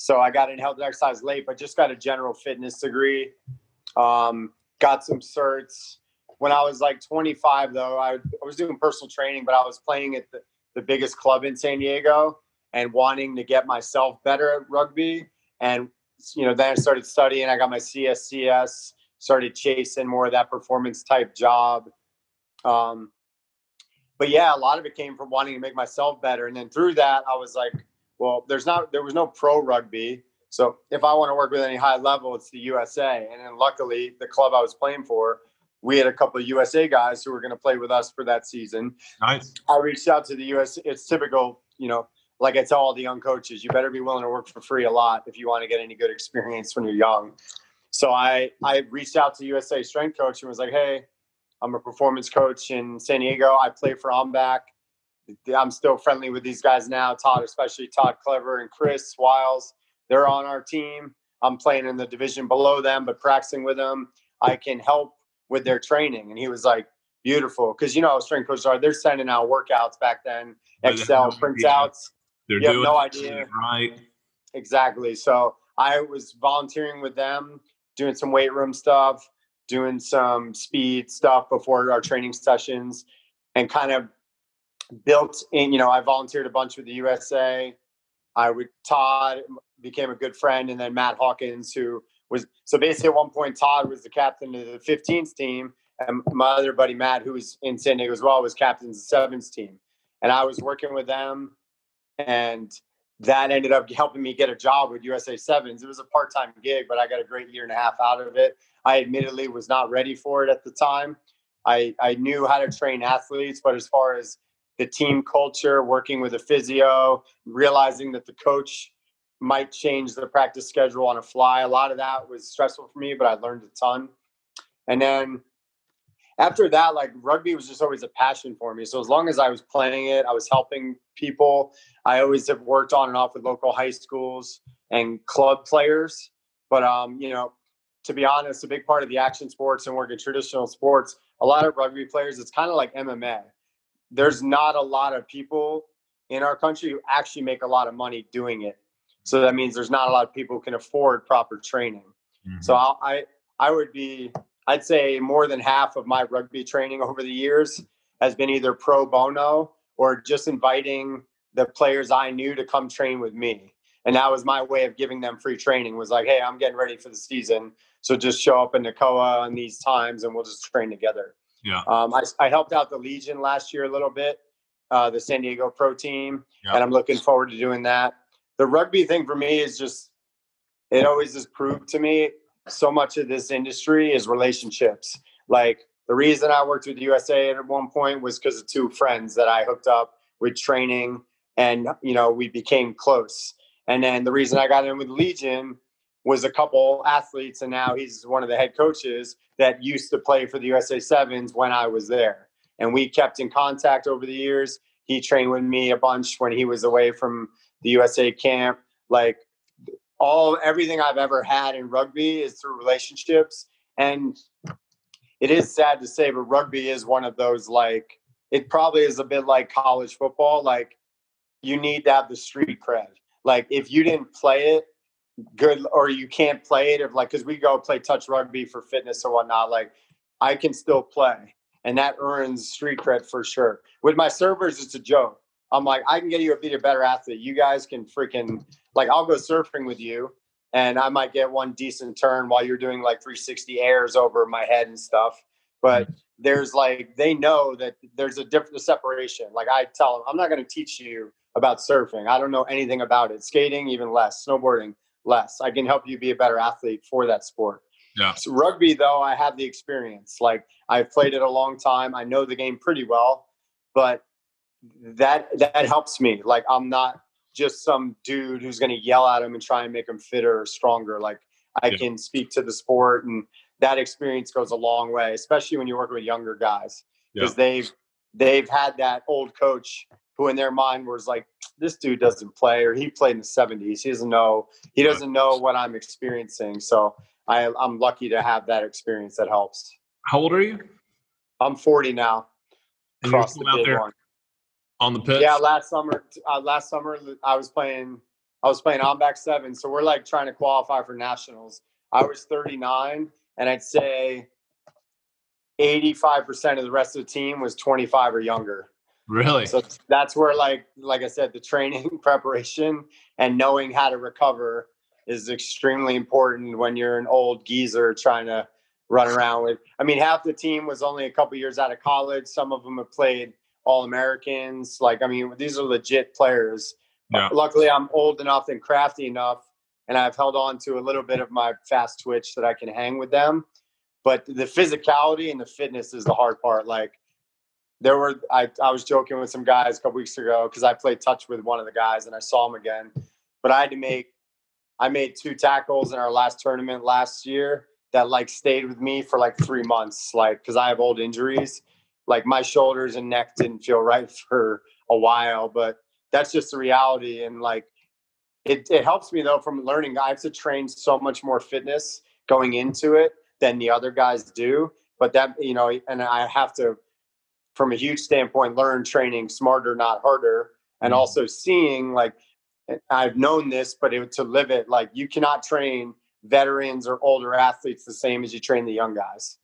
So I got in health and exercise late, but just got a general fitness degree. Got some certs. When I was like 25 though, I was doing personal training, but I was playing at the biggest club in San Diego and wanting to get myself better at rugby. And, you know, then I started studying. I got my CSCS, started chasing more of that performance type job. But yeah, a lot of it came from wanting to make myself better. And then through that, I was like, well, there was no pro rugby. So if I want to work with any high level, it's the USA. And then luckily the club I was playing for, we had a couple of USA guys who were going to play with us for that season. Nice. I reached out to the USA. It's typical, you know, like I tell all the young coaches, you better be willing to work for free a lot if you want to get any good experience when you're young. So I reached out to USA strength coach and was like, hey, I'm a performance coach in San Diego. I play for OMBAC. I'm still friendly with these guys now, Todd, especially Todd Clever and Chris Wiles. They're on our team. I'm playing in the division below them, but practicing with them. I can help with their training. And he was like, beautiful. Because you know how strength coaches are. They're sending out workouts back then, Excel printouts. They're you have no idea. Right. Exactly. So I was volunteering with them, doing some weight room stuff, doing some speed stuff before our training sessions, and kind of built in, you know, I volunteered a bunch with the USA. Todd became a good friend, and then Matt Hawkins, so basically at one point Todd was the captain of the 15s team, and my other buddy Matt, who was in San Diego as well, was captain of the 7s team. And I was working with them, and that ended up helping me get a job with USA Sevens. It was a part-time gig, but I got a great year and a half out of it. I admittedly was not ready for it at the time. I knew how to train athletes, but as far as the team culture, working with a physio, realizing that the coach might change the practice schedule on a fly, a lot of that was stressful for me, but I learned a ton. And then after that, like rugby was just always a passion for me. So as long as I was playing it, I was helping people. I always have worked on and off with local high schools and club players. But, you know, to be honest, a big part of the action sports and working traditional sports, a lot of rugby players, it's kind of like MMA. There's not a lot of people in our country who actually make a lot of money doing it. So that means there's not a lot of people who can afford proper training. Mm-hmm. So I'd say more than half of my rugby training over the years has been either pro bono or just inviting the players I knew to come train with me. And that was my way of giving them free training, was like, hey, I'm getting ready for the season. So just show up in Nakoa on these times and we'll just train together. Yeah. I helped out the Legion last year a little bit, the San Diego pro team. Yeah. And I'm looking forward to doing that. The rugby thing for me is just, it always has proved to me, so much of this industry is relationships. Like the reason I worked with the USA at one point was because of two friends that I hooked up with training, and, you know, we became close. And then the reason I got in with Legion was a couple athletes, and now he's one of the head coaches that used to play for the USA Sevens when I was there. And we kept in contact over the years. He trained with me a bunch when he was away from the USA camp. Like, everything I've ever had in rugby is through relationships. And it is sad to say, but rugby is one of those, like, it probably is a bit like college football. Like, you need to have the street cred. Like, if you didn't play it, good, or you can't play it, if like, because we go play touch rugby for fitness or whatnot, like I can still play, and that earns street cred for sure. With my servers, it's a joke. I'm like, I can get you a beat a better athlete. You guys can freaking, like, I'll go surfing with you, and I might get one decent turn while you're doing like 360 airs over my head and stuff. But there's like, they know that there's a different separation. Like I tell them, I'm not going to teach you about surfing. I don't know anything about it. Skating, even less. Snowboarding, less. I can help you be a better athlete for that sport. Yeah. So rugby, though, I have the experience. Like I've played it a long time. I know the game pretty well, but that helps me. Like I'm not just some dude who's going to yell at him and try and make him fitter or stronger. Like I can speak to the sport, and that experience goes a long way, especially when you're working with younger guys, because they've had that old coach who in their mind was like, this dude doesn't play, or he played in the 70s. He doesn't know what I'm experiencing. So I'm lucky to have that experience that helps. How old are you? I'm 40 now. And you're still out there on the pitch? Yeah, last summer I was playing on back seven. So we're like trying to qualify for nationals. I was 39, and I'd say 85% of the rest of the team was 25 or younger. Really? So that's where, like I said, the training, preparation, and knowing how to recover is extremely important when you're an old geezer trying to run around with. I mean, half the team was only a couple years out of college. Some of them have played All-Americans. Like, I mean, these are legit players. Yeah. Luckily, I'm old enough and crafty enough, and I've held on to a little bit of my fast twitch that I can hang with them. But the physicality and the fitness is the hard part. Like, there were, I was joking with some guys a couple weeks ago because I played touch with one of the guys and I saw him again. But I had to I made 2 tackles in our last tournament last year that like stayed with me for like 3 months. Like, because I have old injuries, like my shoulders and neck didn't feel right for a while, but that's just the reality. And like, it helps me though from learning. I have to train so much more fitness going into it than the other guys do. But that, you know, and I have to, from a huge standpoint, learn training smarter, not harder. And also seeing, like, I've known this, but to live it, like, you cannot train veterans or older athletes the same as you train the young guys.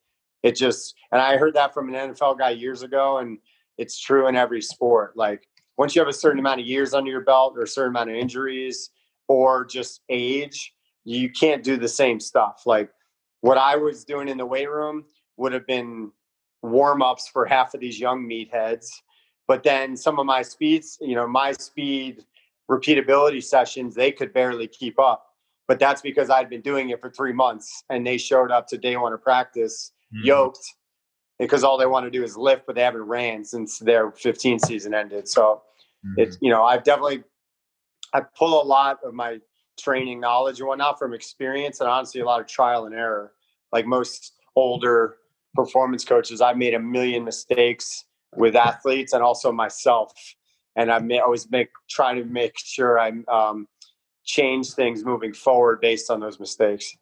It just, and I heard that from an NFL guy years ago, and it's true in every sport. Like, once you have a certain amount of years under your belt or a certain amount of injuries or just age, you can't do the same stuff. Like, what I was doing in the weight room would have been warm-ups for half of these young meatheads. But then some of my speeds, you know, my speed repeatability sessions, they could barely keep up. But that's because I'd been doing it for 3 months, and they showed up to day one of practice yoked, because all they want to do is lift, but they haven't ran since their 15 season ended. So it's, you know, I pull a lot of my training knowledge and whatnot from experience, and honestly a lot of trial and error. Like most older performance coaches, I've made a million mistakes with athletes and also myself. And I always try to make sure I change things moving forward based on those mistakes.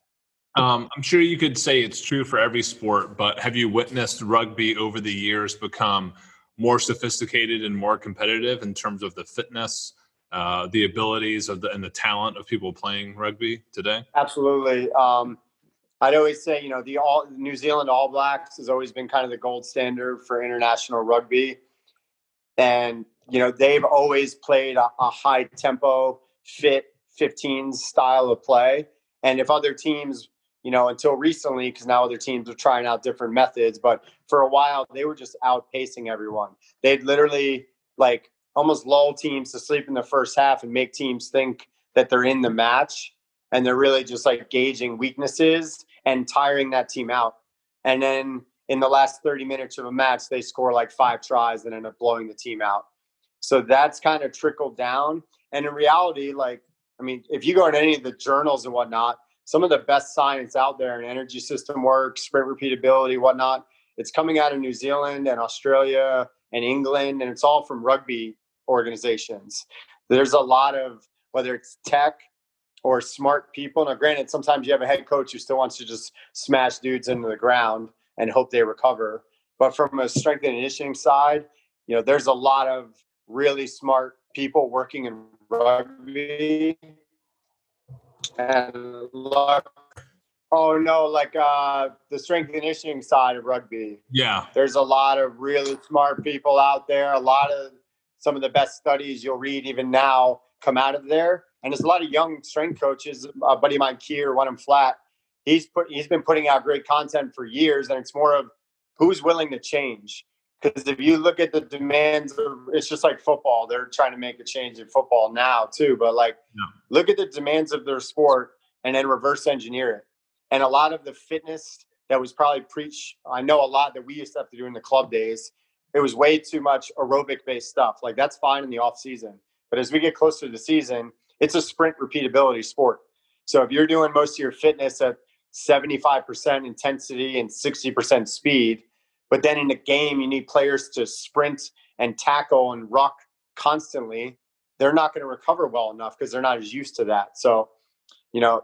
I'm sure you could say it's true for every sport, but have you witnessed rugby over the years become more sophisticated and more competitive in terms of the fitness, the abilities of and the talent of people playing rugby today? Absolutely. I'd always say, you know, New Zealand All Blacks has always been kind of the gold standard for international rugby. And, you know, they've always played a high tempo, fit 15 style of play. And if other teams, you know, until recently, because now other teams are trying out different methods, but for a while they were just outpacing everyone. They'd literally like almost lull teams to sleep in the first half and make teams think that they're in the match, and they're really just like gauging weaknesses and tiring that team out. And then in the last 30 minutes of a match, they score like 5 tries and end up blowing the team out. So that's kind of trickled down. And in reality, like, I mean, if you go to any of the journals and whatnot, some of the best science out there in energy system work, sprint repeatability, whatnot, it's coming out of New Zealand and Australia and England, and it's all from rugby organizations. There's a lot of, whether it's tech or smart people. Now, granted, sometimes you have a head coach who still wants to just smash dudes into the ground and hope they recover. But from a strength and conditioning side, you know, there's a lot of really smart people working in rugby and luck. Oh, no, like the strength and conditioning side of rugby. Yeah. There's a lot of really smart people out there. A lot of some of the best studies you'll read even now come out of there. And there's a lot of young strength coaches. A buddy of mine, Kier, one of them flat, he's been putting out great content for years. And it's more of who's willing to change. Because if you look at the demands, it's just like football. They're trying to make a change in football now too. But like, Look at the demands of their sport and then reverse engineer it. And a lot of the fitness that was probably preached, I know a lot that we used to have to do in the club days, it was way too much aerobic-based stuff. Like, that's fine in the off-season. But as we get closer to the season, it's a sprint repeatability sport. So if you're doing most of your fitness at 75% intensity and 60% speed, but then in the game you need players to sprint and tackle and ruck constantly, they're not going to recover well enough because they're not as used to that. So, you know,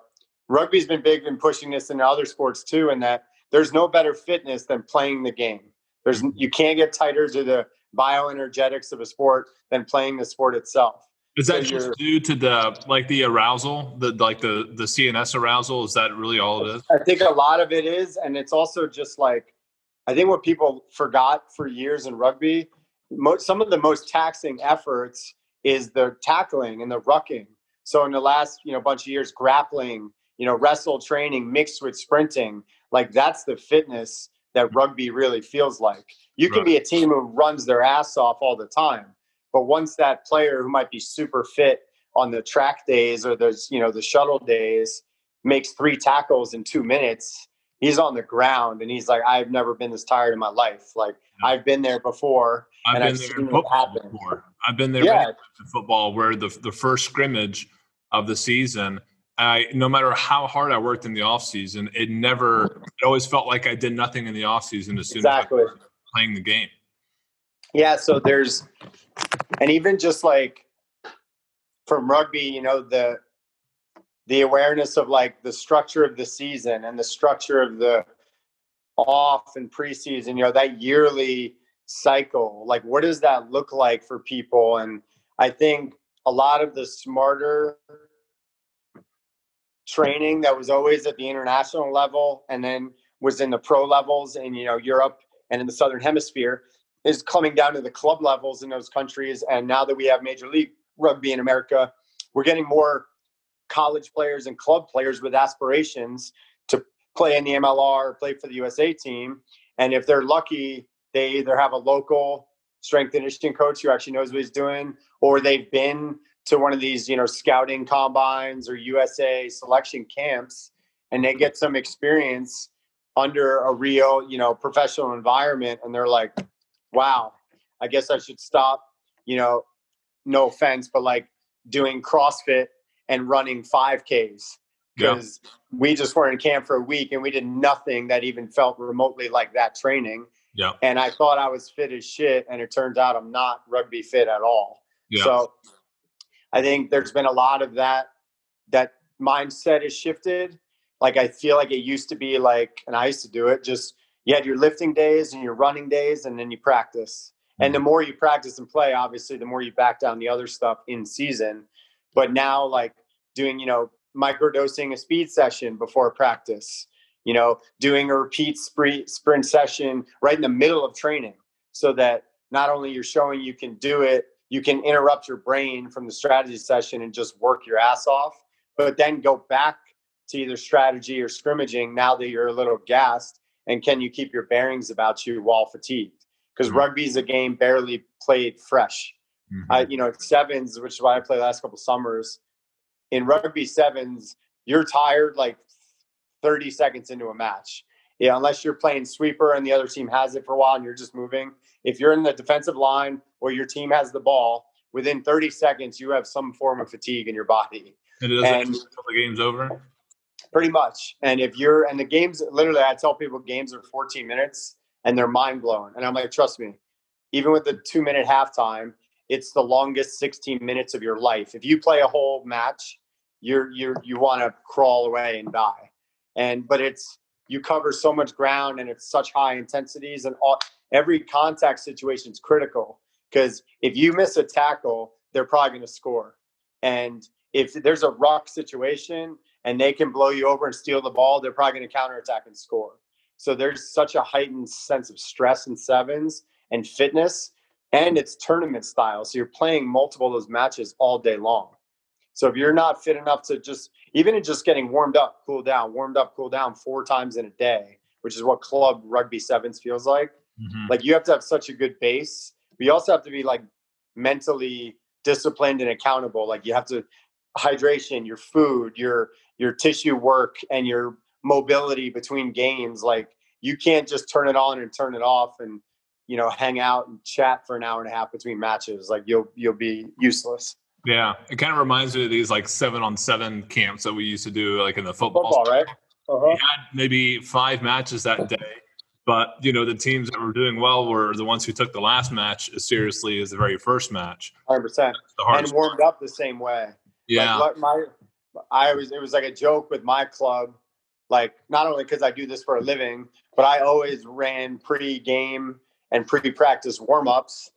rugby's been big in pushing this into other sports too, in that there's no better fitness than playing the game. You can't get tighter to the bioenergetics of a sport than playing the sport itself. Is that just due to the arousal, the CNS arousal? Is that really all it is? I think a lot of it is, and it's also just like, I think what people forgot for years in rugby, some of the most taxing efforts is the tackling and the rucking. So in the last bunch of years, grappling, wrestle training mixed with sprinting, like that's the fitness that rugby really feels like. You can be a team who runs their ass off all the time, but once that player who might be super fit on the track days or those, the shuttle days makes 3 tackles in 2 minutes, he's on the ground and he's like, I've never been this tired in my life. Like, I've been there before. I've been there in football where the first scrimmage of the season, no matter how hard I worked in the off season, it always felt like I did nothing in the off season as soon as I was playing the game. Yeah. So and even just like from rugby, the awareness of like the structure of the season and the structure of the off and preseason, that yearly cycle, like what does that look like for people? And I think a lot of the smarter training that was always at the international level and then was in the pro levels in Europe and in the Southern Hemisphere is coming down to the club levels in those countries. And now that we have Major League Rugby in America, we're getting more college players and club players with aspirations to play in the MLR or play for the USA team. And if they're lucky, they either have a local strength and conditioning coach who actually knows what he's doing, or they've been to one of these, scouting combines or USA selection camps, and they get some experience under a real, professional environment. And they're like, wow, I guess I should stop, no offense, but like doing CrossFit and running 5Ks because we just were in camp for a week and we did nothing that even felt remotely like that training. Yeah. And I thought I was fit as shit. And it turns out I'm not rugby fit at all. Yeah. So I think there's been a lot of that mindset has shifted. Like, I feel like it used to be like, and I used to do it, just you had your lifting days and your running days, and then you practice. And the more you practice and play, obviously, the more you back down the other stuff in season. But now, like doing, microdosing a speed session before practice, doing a repeat sprint session right in the middle of training so that not only you're showing you can do it, you can interrupt your brain from the strategy session and just work your ass off, but then go back to either strategy or scrimmaging now that you're a little gassed. And can you keep your bearings about you while fatigued? Because rugby is a game barely played fresh. Mm-hmm. Sevens, which is why I played the last couple summers. In rugby sevens, you're tired like 30 seconds into a match. Yeah, unless you're playing sweeper and the other team has it for a while and you're just moving. If you're in the defensive line or your team has the ball, within 30 seconds, you have some form of fatigue in your body. And it doesn't until the game's over? Pretty much. And the games, literally, I tell people games are 14 minutes and they're mind blown. And I'm like, trust me, even with the 2-minute halftime, it's the longest 16 minutes of your life. If you play a whole match, you want to crawl away and die. But it's, you cover so much ground and it's such high intensities, and every contact situation is critical because if you miss a tackle, they're probably going to score. And if there's a ruck situation and they can blow you over and steal the ball, they're probably going to counterattack and score. So there's such a heightened sense of stress in sevens and fitness, and it's tournament style. So you're playing multiple of those matches all day long. So if you're not fit enough to just, even in just getting warmed up, cool down 4 times in a day, which is what club rugby sevens feels like. Mm-hmm. Like you have to have such a good base, but you also have to be like mentally disciplined and accountable. Like you have to hydration, your food, your tissue work and your mobility between games. Like you can't just turn it on and turn it off and, you know, hang out and chat for an hour and a half between matches. Like you'll be useless. Yeah. It kind of reminds me of these like 7-on-7 camps that we used to do like in the football right? Uh-huh. We had maybe 5 matches that day, but you know, the teams that were doing well were the ones who took the last match as seriously as the very first match. 100%. And warmed up the same way. Yeah. Like it was like a joke with my club. Like not only because I do this for a living, but I always ran pre-game and pre-practice warm-ups.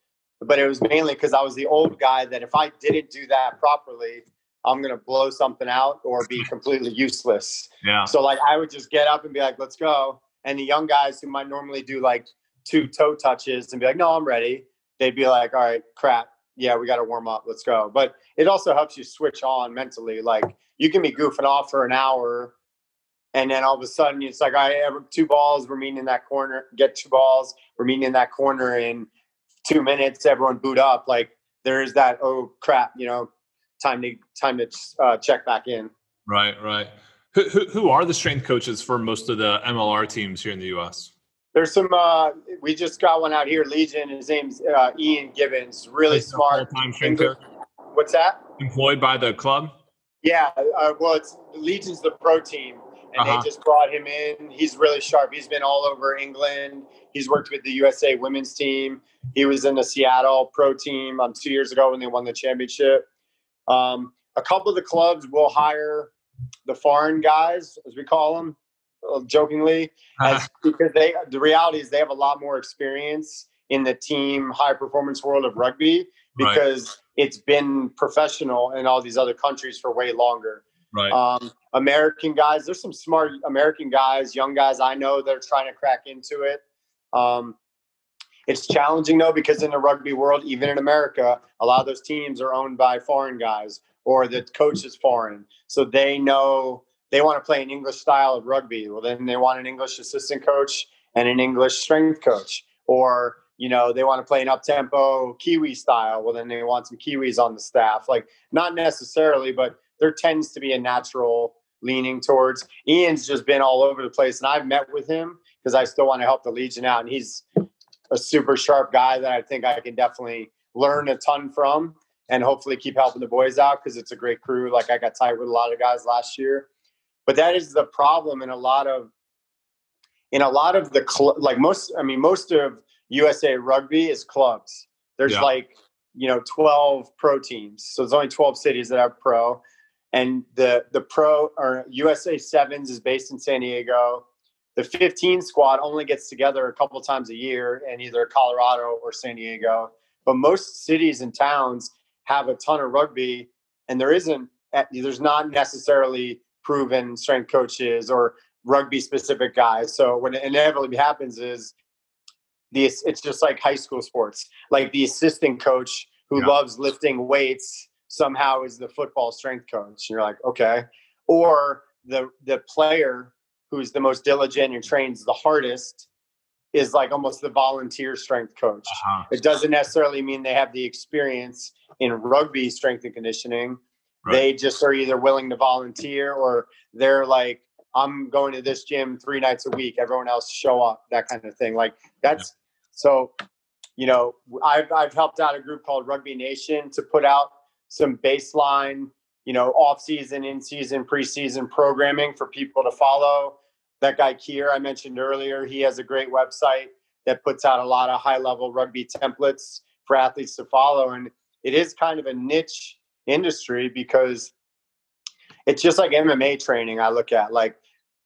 But it was mainly because I was the old guy that if I didn't do that properly, I'm going to blow something out or be completely useless. Yeah. So like I would just get up and be like, let's go. And the young guys who might normally do like 2 toe touches and be like, no, I'm ready. They'd be like, all right, crap. Yeah, we got to warm up. Let's go. But it also helps you switch on mentally. Like you can be goofing off for an hour and then all of a sudden it's like, all right, 2 balls. We're meeting in that corner. Get 2 balls. We're meeting in that corner in 2 minutes, everyone boot up. Like there is that, oh crap, you know, time to check back in. Right. Who are the strength coaches for most of the MLR teams here in the U.S.? There's some. We just got one out here, Legion. His name's Ian Gibbons. Really smart. Full-time strength coach. What's that? Employed by the club. Yeah. Well, it's Legion's the pro team, and They just brought him in. He's really sharp. He's been all over England. He's worked with the USA women's team. He was in the Seattle pro team 2 years ago when they won the championship. A couple of the clubs will hire the foreign guys, as we call them, jokingly, because the reality is they have a lot more experience in the team high performance world of rugby because It's been professional in all these other countries for way longer. Right. American guys, there's some smart American guys, young guys I know that are trying to crack into it. It's challenging though, because in the rugby world, even in America, a lot of those teams are owned by foreign guys or the coach is foreign. So they know they want to play an English style of rugby. Well, then they want an English assistant coach and an English strength coach, or, you know, they want to play an up-tempo Kiwi style. Well, then they want some Kiwis on the staff, like not necessarily, but there tends to be a natural leaning towards. Ian's just been all over the place and I've met with him because I still want to help the Legion out. And he's a super sharp guy that I think I can definitely learn a ton from and hopefully keep helping the boys out because it's a great crew. Like I got tight with a lot of guys last year. But that is the problem in a lot of the most of USA Rugby is clubs. There's 12 pro teams. So there's only 12 cities that have pro. And the pro or USA Sevens is based in San Diego. The 15 squad only gets together a couple times a year in either Colorado or San Diego. But most cities and towns have a ton of rugby, and there's not necessarily proven strength coaches or rugby-specific guys. So what inevitably happens is it's just like high school sports. Like the assistant coach who loves lifting weights somehow is the football strength coach. And you're like, okay. Or the player who's the most diligent and trains the hardest is like almost the volunteer strength coach. Uh-huh. It doesn't necessarily mean they have the experience in rugby strength and conditioning. Right. They just are either willing to volunteer or they're like, I'm going to this gym 3 nights a week. Everyone else show up, that kind of thing. Like that's so, you know, I've helped out a group called Rugby Nation to put out some baseline, you know, off-season, in-season, preseason programming for people to follow. That guy Kier I mentioned earlier, he has a great website that puts out a lot of high-level rugby templates for athletes to follow. And it is kind of a niche industry because it's just like MMA training I look at. Like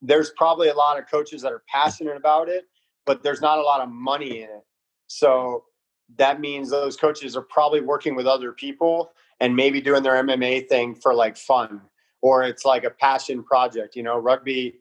there's probably a lot of coaches that are passionate about it, but there's not a lot of money in it. So that means those coaches are probably working with other people and maybe doing their MMA thing for like fun. or it's like a passion project. You know, rugby,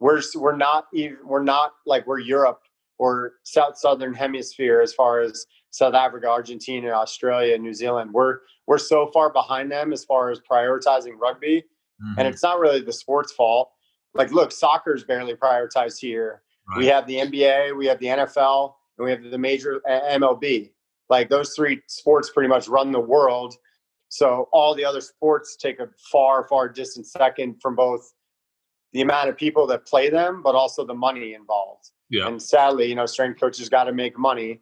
we're not like we're Europe or Southern Hemisphere as far as South Africa, Argentina, Australia, New Zealand. We're so far behind them as far as prioritizing rugby. Mm-hmm. And it's not really the sport's fault. Like, look, soccer's barely prioritized here. Right. We have the NBA, we have the NFL, and we have the major MLB. Like, those three sports pretty much run the world. So all the other sports take a far, far distant second from both the amount of people that play them, but also the money involved. Yeah. And sadly, you know, strength coaches got to make money.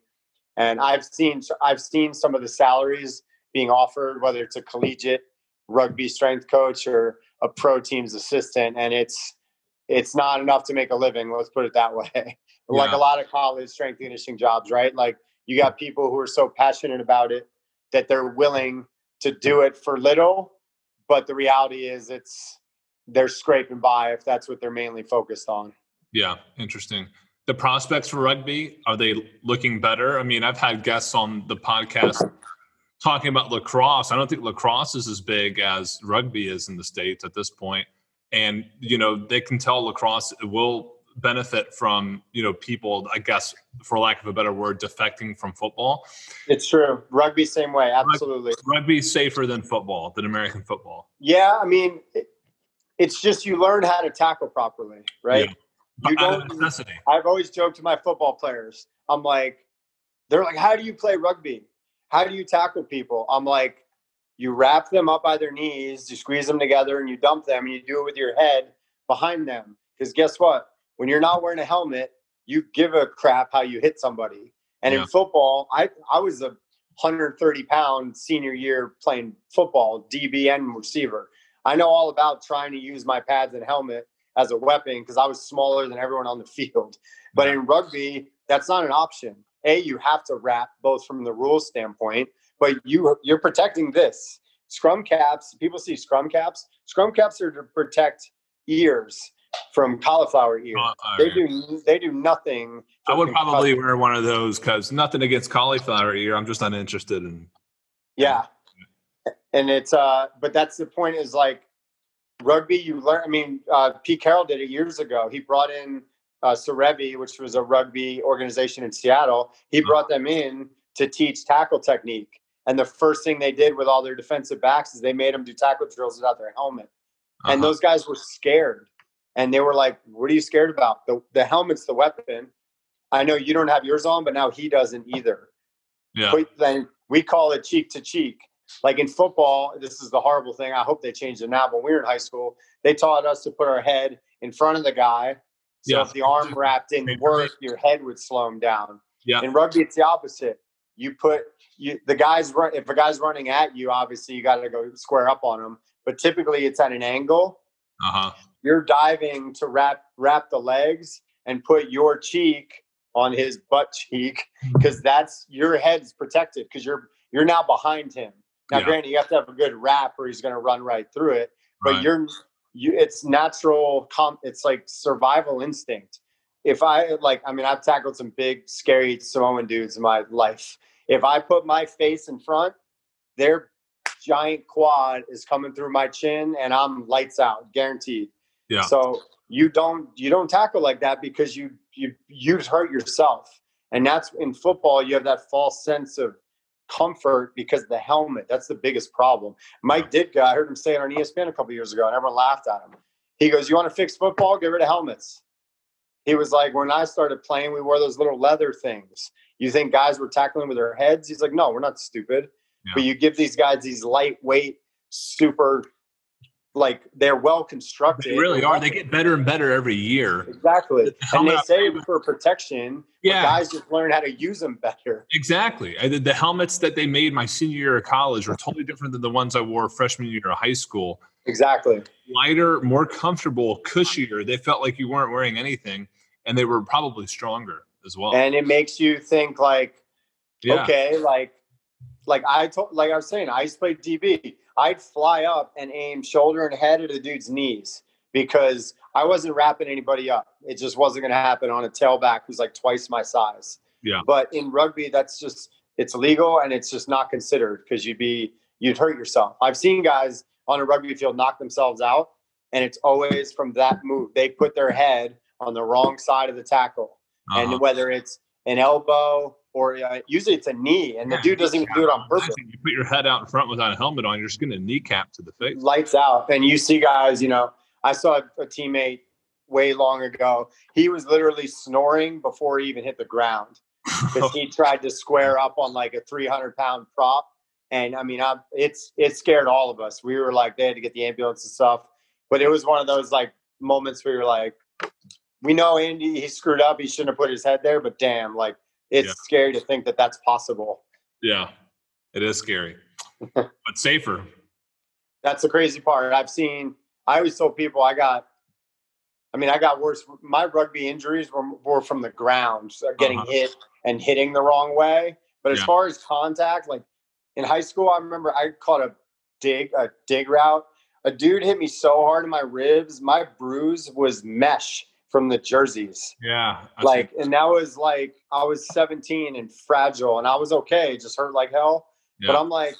And I've seen some of the salaries being offered, whether it's a collegiate rugby strength coach or a pro team's assistant, and it's not enough to make a living. Let's put it that way. Yeah. Like a lot of college strength conditioning jobs, right? Like, you got people who are so passionate about it that they're willing to do it for little, but the reality is they're scraping by if that's what they're mainly focused on. Yeah, interesting. The prospects for rugby, are they looking better? I mean, I've had guests on the podcast talking about lacrosse. I don't think lacrosse is as big as rugby is in the States at this point. And, you know, they can tell lacrosse will benefit from, you know, people, I guess, for lack of a better word, defecting from football. It's true. Rugby, same way. Absolutely. Rugby safer than American football. Yeah. I mean, it's just, you learn how to tackle properly, right? Yeah. You don't, out of necessity. I've always joked to my football players. I'm like, they're like, how do you play rugby? How do you tackle people? I'm like, you wrap them up by their knees, you squeeze them together, and you dump them, and you do it with your head behind them. Because guess what? When you're not wearing a helmet, you give a crap how you hit somebody. And in football, I was a 130-pound senior year playing football, DB and receiver. I know all about trying to use my pads and helmet as a weapon because I was smaller than everyone on the field. But in rugby, that's not an option. You have to wrap, both from the rules standpoint, but you're protecting this. Scrum caps, people see scrum caps. Scrum caps are to protect ears from cauliflower ears. They do nothing. I would probably wear one of those because nothing against cauliflower ear. I'm just not interested in. Yeah. And it's, but that's the point, is like rugby, you learn. I mean, Pete Carroll did it years ago. He brought in Serevi, which was a rugby organization in Seattle. He brought them in to teach tackle technique. And the first thing they did with all their defensive backs is they made them do tackle drills without their helmet. And those guys were scared. And they were like, what are you scared about? The helmet's the weapon. I know you don't have yours on, but now he doesn't either. Yeah. But then we call it cheek to cheek. Like in football, this is the horrible thing. I hope they changed it now. But when we were in high school, they taught us to put our head in front of the guy. So if the arm wrap didn't work, your head would slow him down. Yeah. In rugby, it's the opposite. If a guy's running at you, obviously you got to go square up on him. But typically, it's at an angle. You're diving to wrap the legs and put your cheek on his butt cheek, because that's your head's protected because you're now behind him. Now, granted, you have to have a good wrap or he's going to run right through it. But it's natural. It's like survival instinct. I've tackled some big, scary Samoan dudes in my life. If I put my face in front, their giant quad is coming through my chin and I'm lights out, guaranteed. Yeah. So you don't tackle like that because you hurt yourself. And that's, in football, you have that false sense of comfort because the helmet. That's the biggest problem. Mike Ditka, I heard him say it on ESPN a couple years ago, and everyone laughed at him. He goes, you want to fix football? Get rid of helmets. He was like, when I started playing, we wore those little leather things. You think guys were tackling with their heads? He's like, no, we're not stupid. Yeah. But you give these guys these lightweight, super, like, they're well constructed. They really are. They get better and better every year. Exactly. And they save for protection. Yeah. Guys just learn how to use them better. Exactly. The helmets that they made my senior year of college were totally different than the ones I wore freshman year of high school. Exactly. Lighter, more comfortable, cushier. They felt like you weren't wearing anything, and they were probably stronger as well. And it makes you think, like, okay, like I was saying, I used to play DB. I'd fly up and aim shoulder and head at a dude's knees because I wasn't wrapping anybody up. It just wasn't going to happen on a tailback who's like twice my size. Yeah. But in rugby, that's just, it's illegal and it's just not considered because you'd hurt yourself. I've seen guys on a rugby field knock themselves out. And it's always from that move. They put their head on the wrong side of the tackle. Uh-huh. And whether it's an elbow or usually it's a knee, and the dude doesn't even do it on purpose. You put your head out in front without a helmet on, you're just going to kneecap to the face. Lights out. And you see guys, you know, I saw a teammate way long ago. He was literally snoring before he even hit the ground because he tried to square up on like a 300-pound prop. And I mean, it scared all of us. We were like, they had to get the ambulance and stuff. But it was one of those like moments where you're like, we know Andy, he screwed up. He shouldn't have put his head there, but damn, like it's scary to think that that's possible. Yeah, it is scary, but safer. That's the crazy part. I always told people I got worse. My rugby injuries were from the ground, so getting hit and hitting the wrong way. But as far as contact, like in high school, I remember I caught a dig route. A dude hit me so hard in my ribs, my bruise was mesh from the jerseys. Yeah. Like, and that was like, I was 17 and fragile and I was okay. It just hurt like hell. Yeah. But I'm like,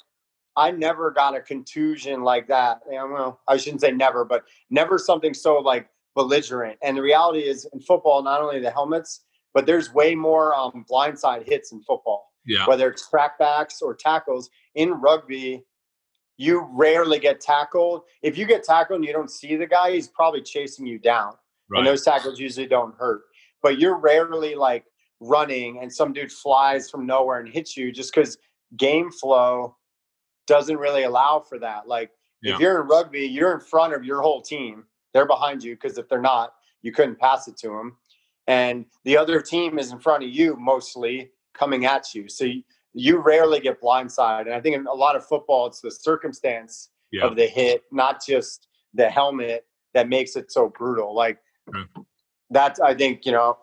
I never got a contusion like that. And, well, I shouldn't say never, but never something so like belligerent. And the reality is in football, not only the helmets, but there's way more blindside hits in football. Yeah. Whether it's trackbacks or tackles. In rugby, you rarely get tackled. If you get tackled and you don't see the guy, he's probably chasing you down. Right. And those tackles usually don't hurt. But you're rarely like running and some dude flies from nowhere and hits you just because game flow doesn't really allow for that. Like if you're in rugby, you're in front of your whole team. They're behind you because if they're not, you couldn't pass it to them. And the other team is in front of you mostly coming at you. So you rarely get blindsided. And I think in a lot of football, it's the circumstance of the hit, not just the helmet, that makes it so brutal. Like that's, I think, you know,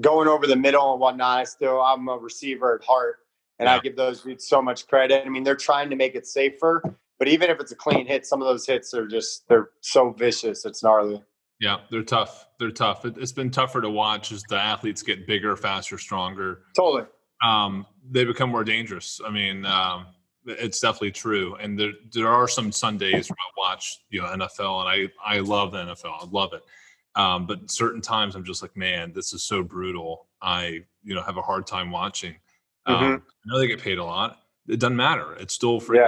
going over the middle and whatnot, I'm a receiver at heart. And I give those dudes so much credit. I mean, they're trying to make it safer, but even if it's a clean hit, some of those hits are just, they're so vicious. It's gnarly. Yeah. They're tough. They're tough. It's been tougher to watch as the athletes get bigger, faster, stronger. Totally. They become more dangerous. I mean, it's definitely true. And there are some Sundays where I watch, you know, NFL and I love the NFL. I love it. But certain times I'm just like, man, this is so brutal. I, you know, have a hard time watching. I know they get paid a lot. It doesn't matter. It's still still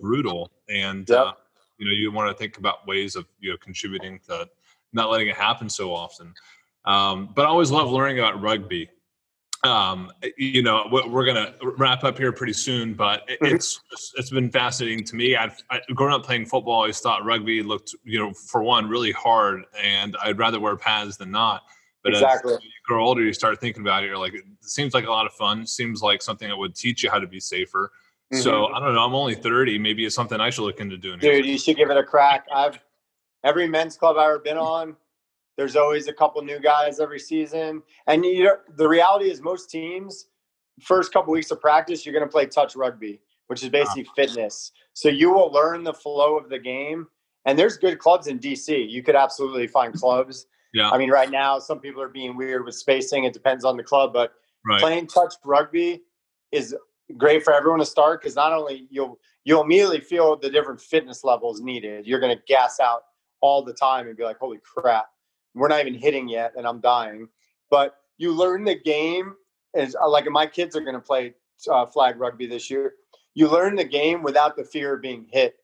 brutal. And, you know, you want to think about ways of, you know, contributing to not letting it happen so often. But I always love learning about rugby. You know, we're going to wrap up here pretty soon, but it's been fascinating to me. I growing up playing football, I always thought rugby looked, you know, for one, really hard, and I'd rather wear pads than not. But as you grow older, you start thinking about it. You're like, it seems like a lot of fun. Seems like something that would teach you how to be safer. So I don't know. I'm only 30. Maybe it's something I should look into doing. Dude, you should give it a crack. Every men's club I've ever been on, there's always a couple new guys every season. And you know, the reality is most teams, first couple weeks of practice, you're going to play touch rugby, which is basically fitness. So you will learn the flow of the game. And there's good clubs in DC. You could absolutely find clubs. Yeah. I mean, right now, some people are being weird with spacing. It depends on the club. But playing touch rugby is great for everyone to start because not only you'll immediately feel the different fitness levels needed. You're going to gas out all the time and be like, holy crap. We're not even hitting yet, and I'm dying. But you learn the game. Is like my kids are going to play flag rugby this year. You learn the game without the fear of being hit.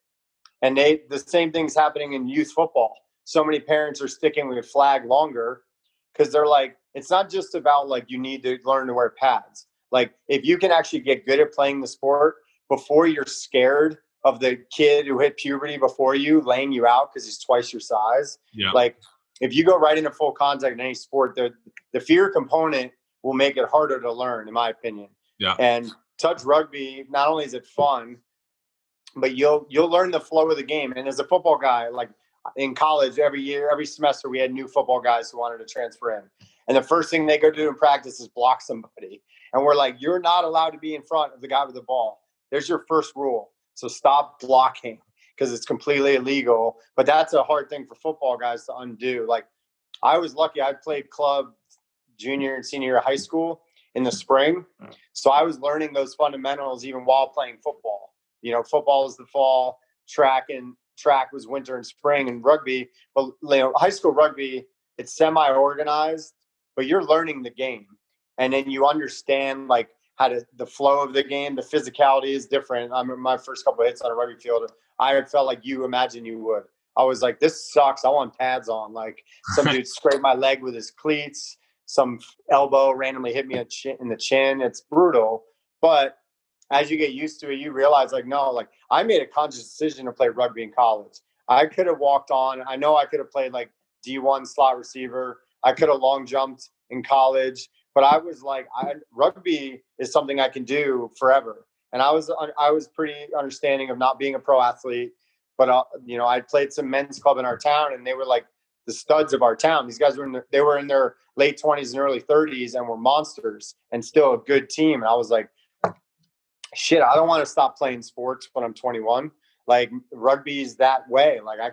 And the same thing's happening in youth football. So many parents are sticking with flag longer because they're like, it's not just about like you need to learn to wear pads. Like if you can actually get good at playing the sport before you're scared of the kid who hit puberty before you laying you out because he's twice your size. Yeah. Like – if you go right into full contact in any sport, the fear component will make it harder to learn, in my opinion. Yeah. And touch rugby, not only is it fun, but you'll learn the flow of the game. And as a football guy, like in college, every year, every semester, we had new football guys who wanted to transfer in. And the first thing they go do in practice is block somebody. And we're like, you're not allowed to be in front of the guy with the ball. There's your first rule. So stop blocking, because it's completely illegal. But that's a hard thing for football guys to undo. Like I was lucky. I played club junior and senior year of high school in the spring. So I was learning those fundamentals even while playing football. You know, football is the fall, track and track was winter and spring, and rugby, well, you know, high school rugby, it's semi-organized, but you're learning the game. And then you understand like how to, the flow of the game, the physicality is different. I mean, my first couple of hits on a rugby field, I felt like you imagine you would. I was like, this sucks. I want pads on. Like some dude scraped my leg with his cleats. Some elbow randomly hit me in the chin. It's brutal. But as you get used to it, you realize like, no, like I made a conscious decision to play rugby in college. I could have walked on. I know I could have played like D1 slot receiver. I could have long jumped in college. But I was like, rugby is something I can do forever. And I was pretty understanding of not being a pro athlete. But, you know, I played some men's club in our town, and they were like the studs of our town. These guys were in their late 20s and early 30s and were monsters and still a good team. And I was like, shit, I don't want to stop playing sports when I'm 21. Like, rugby is that way. Like, I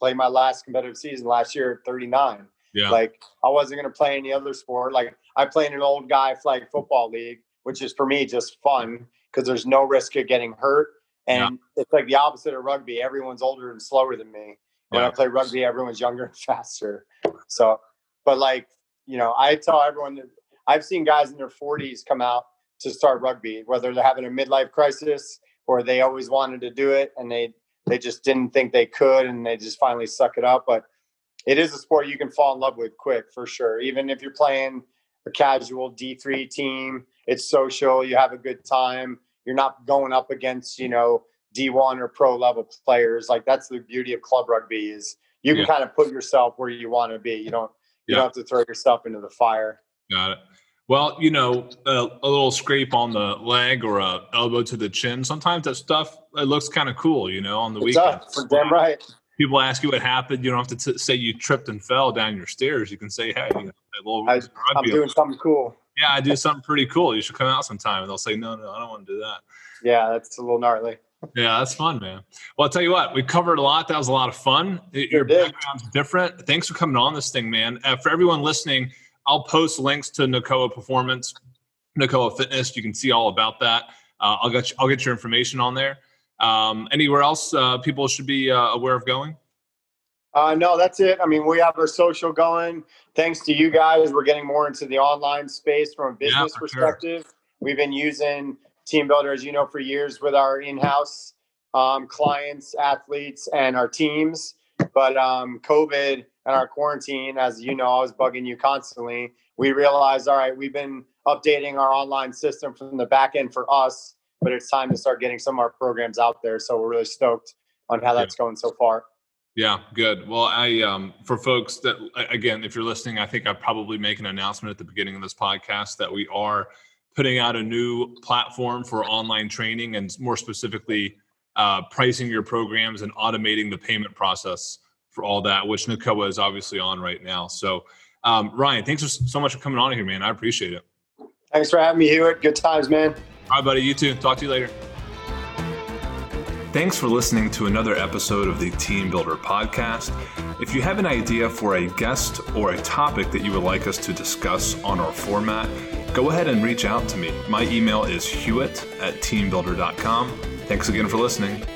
played my last competitive season last year at 39. Yeah. Like, I wasn't going to play any other sport. Like, I played in an old guy flag football league, which is for me just fun because there's no risk of getting hurt. And It's like the opposite of rugby. Everyone's older and slower than me. When I play rugby, everyone's younger and faster. So, but like, you know, I tell everyone that I've seen guys in their 40s come out to start rugby, whether they're having a midlife crisis or they always wanted to do it and they just didn't think they could, and they just finally suck it up. But it is a sport you can fall in love with quick, for sure. Even if you're playing a casual D3 team, it's social. You have a good time. You're not going up against, you know, D1 or pro level players. Like, that's the beauty of club rugby, is you can kind of put yourself where you want to be. You don't have to throw yourself into the fire. Got it. Well, you know, a little scrape on the leg or a elbow to the chin. Sometimes that stuff, it looks kind of cool, you know, on the weekend. Damn right. People ask you what happened. You don't have to say you tripped and fell down your stairs. You can say, hey, you know, I'm doing something cool. Yeah, I do something pretty cool. You should come out sometime. And they'll say, no, I don't want to do that. Yeah, that's a little gnarly. Yeah, that's fun, man. Well, I'll tell you what, we covered a lot. That was a lot of fun. Your background's different. Thanks for coming on this thing, man. For everyone listening, I'll post links to Nakoa Performance, Nakoa Fitness. You can see all about that. I'll get your information on there. Anywhere else people should be aware of going? No, that's it. I mean, we have our social going. Thanks to you guys, we're getting more into the online space from a business perspective. Sure. We've been using Team Builder, as you know, for years with our in-house clients, athletes, and our teams. But COVID and our quarantine, as you know, I was bugging you constantly. We realized, all right, we've been updating our online system from the back end for us, but it's time to start getting some of our programs out there. So we're really stoked on how that's going so far. Yeah, good. Well, I for folks that, again, if you're listening, I think I probably make an announcement at the beginning of this podcast that we are putting out a new platform for online training, and more specifically, pricing your programs and automating the payment process for all that, which Nakoa is obviously on right now. So, Ryan, thanks so much for coming on here, man. I appreciate it. Thanks for having me, Hewitt. Good times, man. All right, buddy. You too. Talk to you later. Thanks for listening to another episode of the Team Builder Podcast. If you have an idea for a guest or a topic that you would like us to discuss on our format, go ahead and reach out to me. My email is hewitt@teambuilder.com. Thanks again for listening.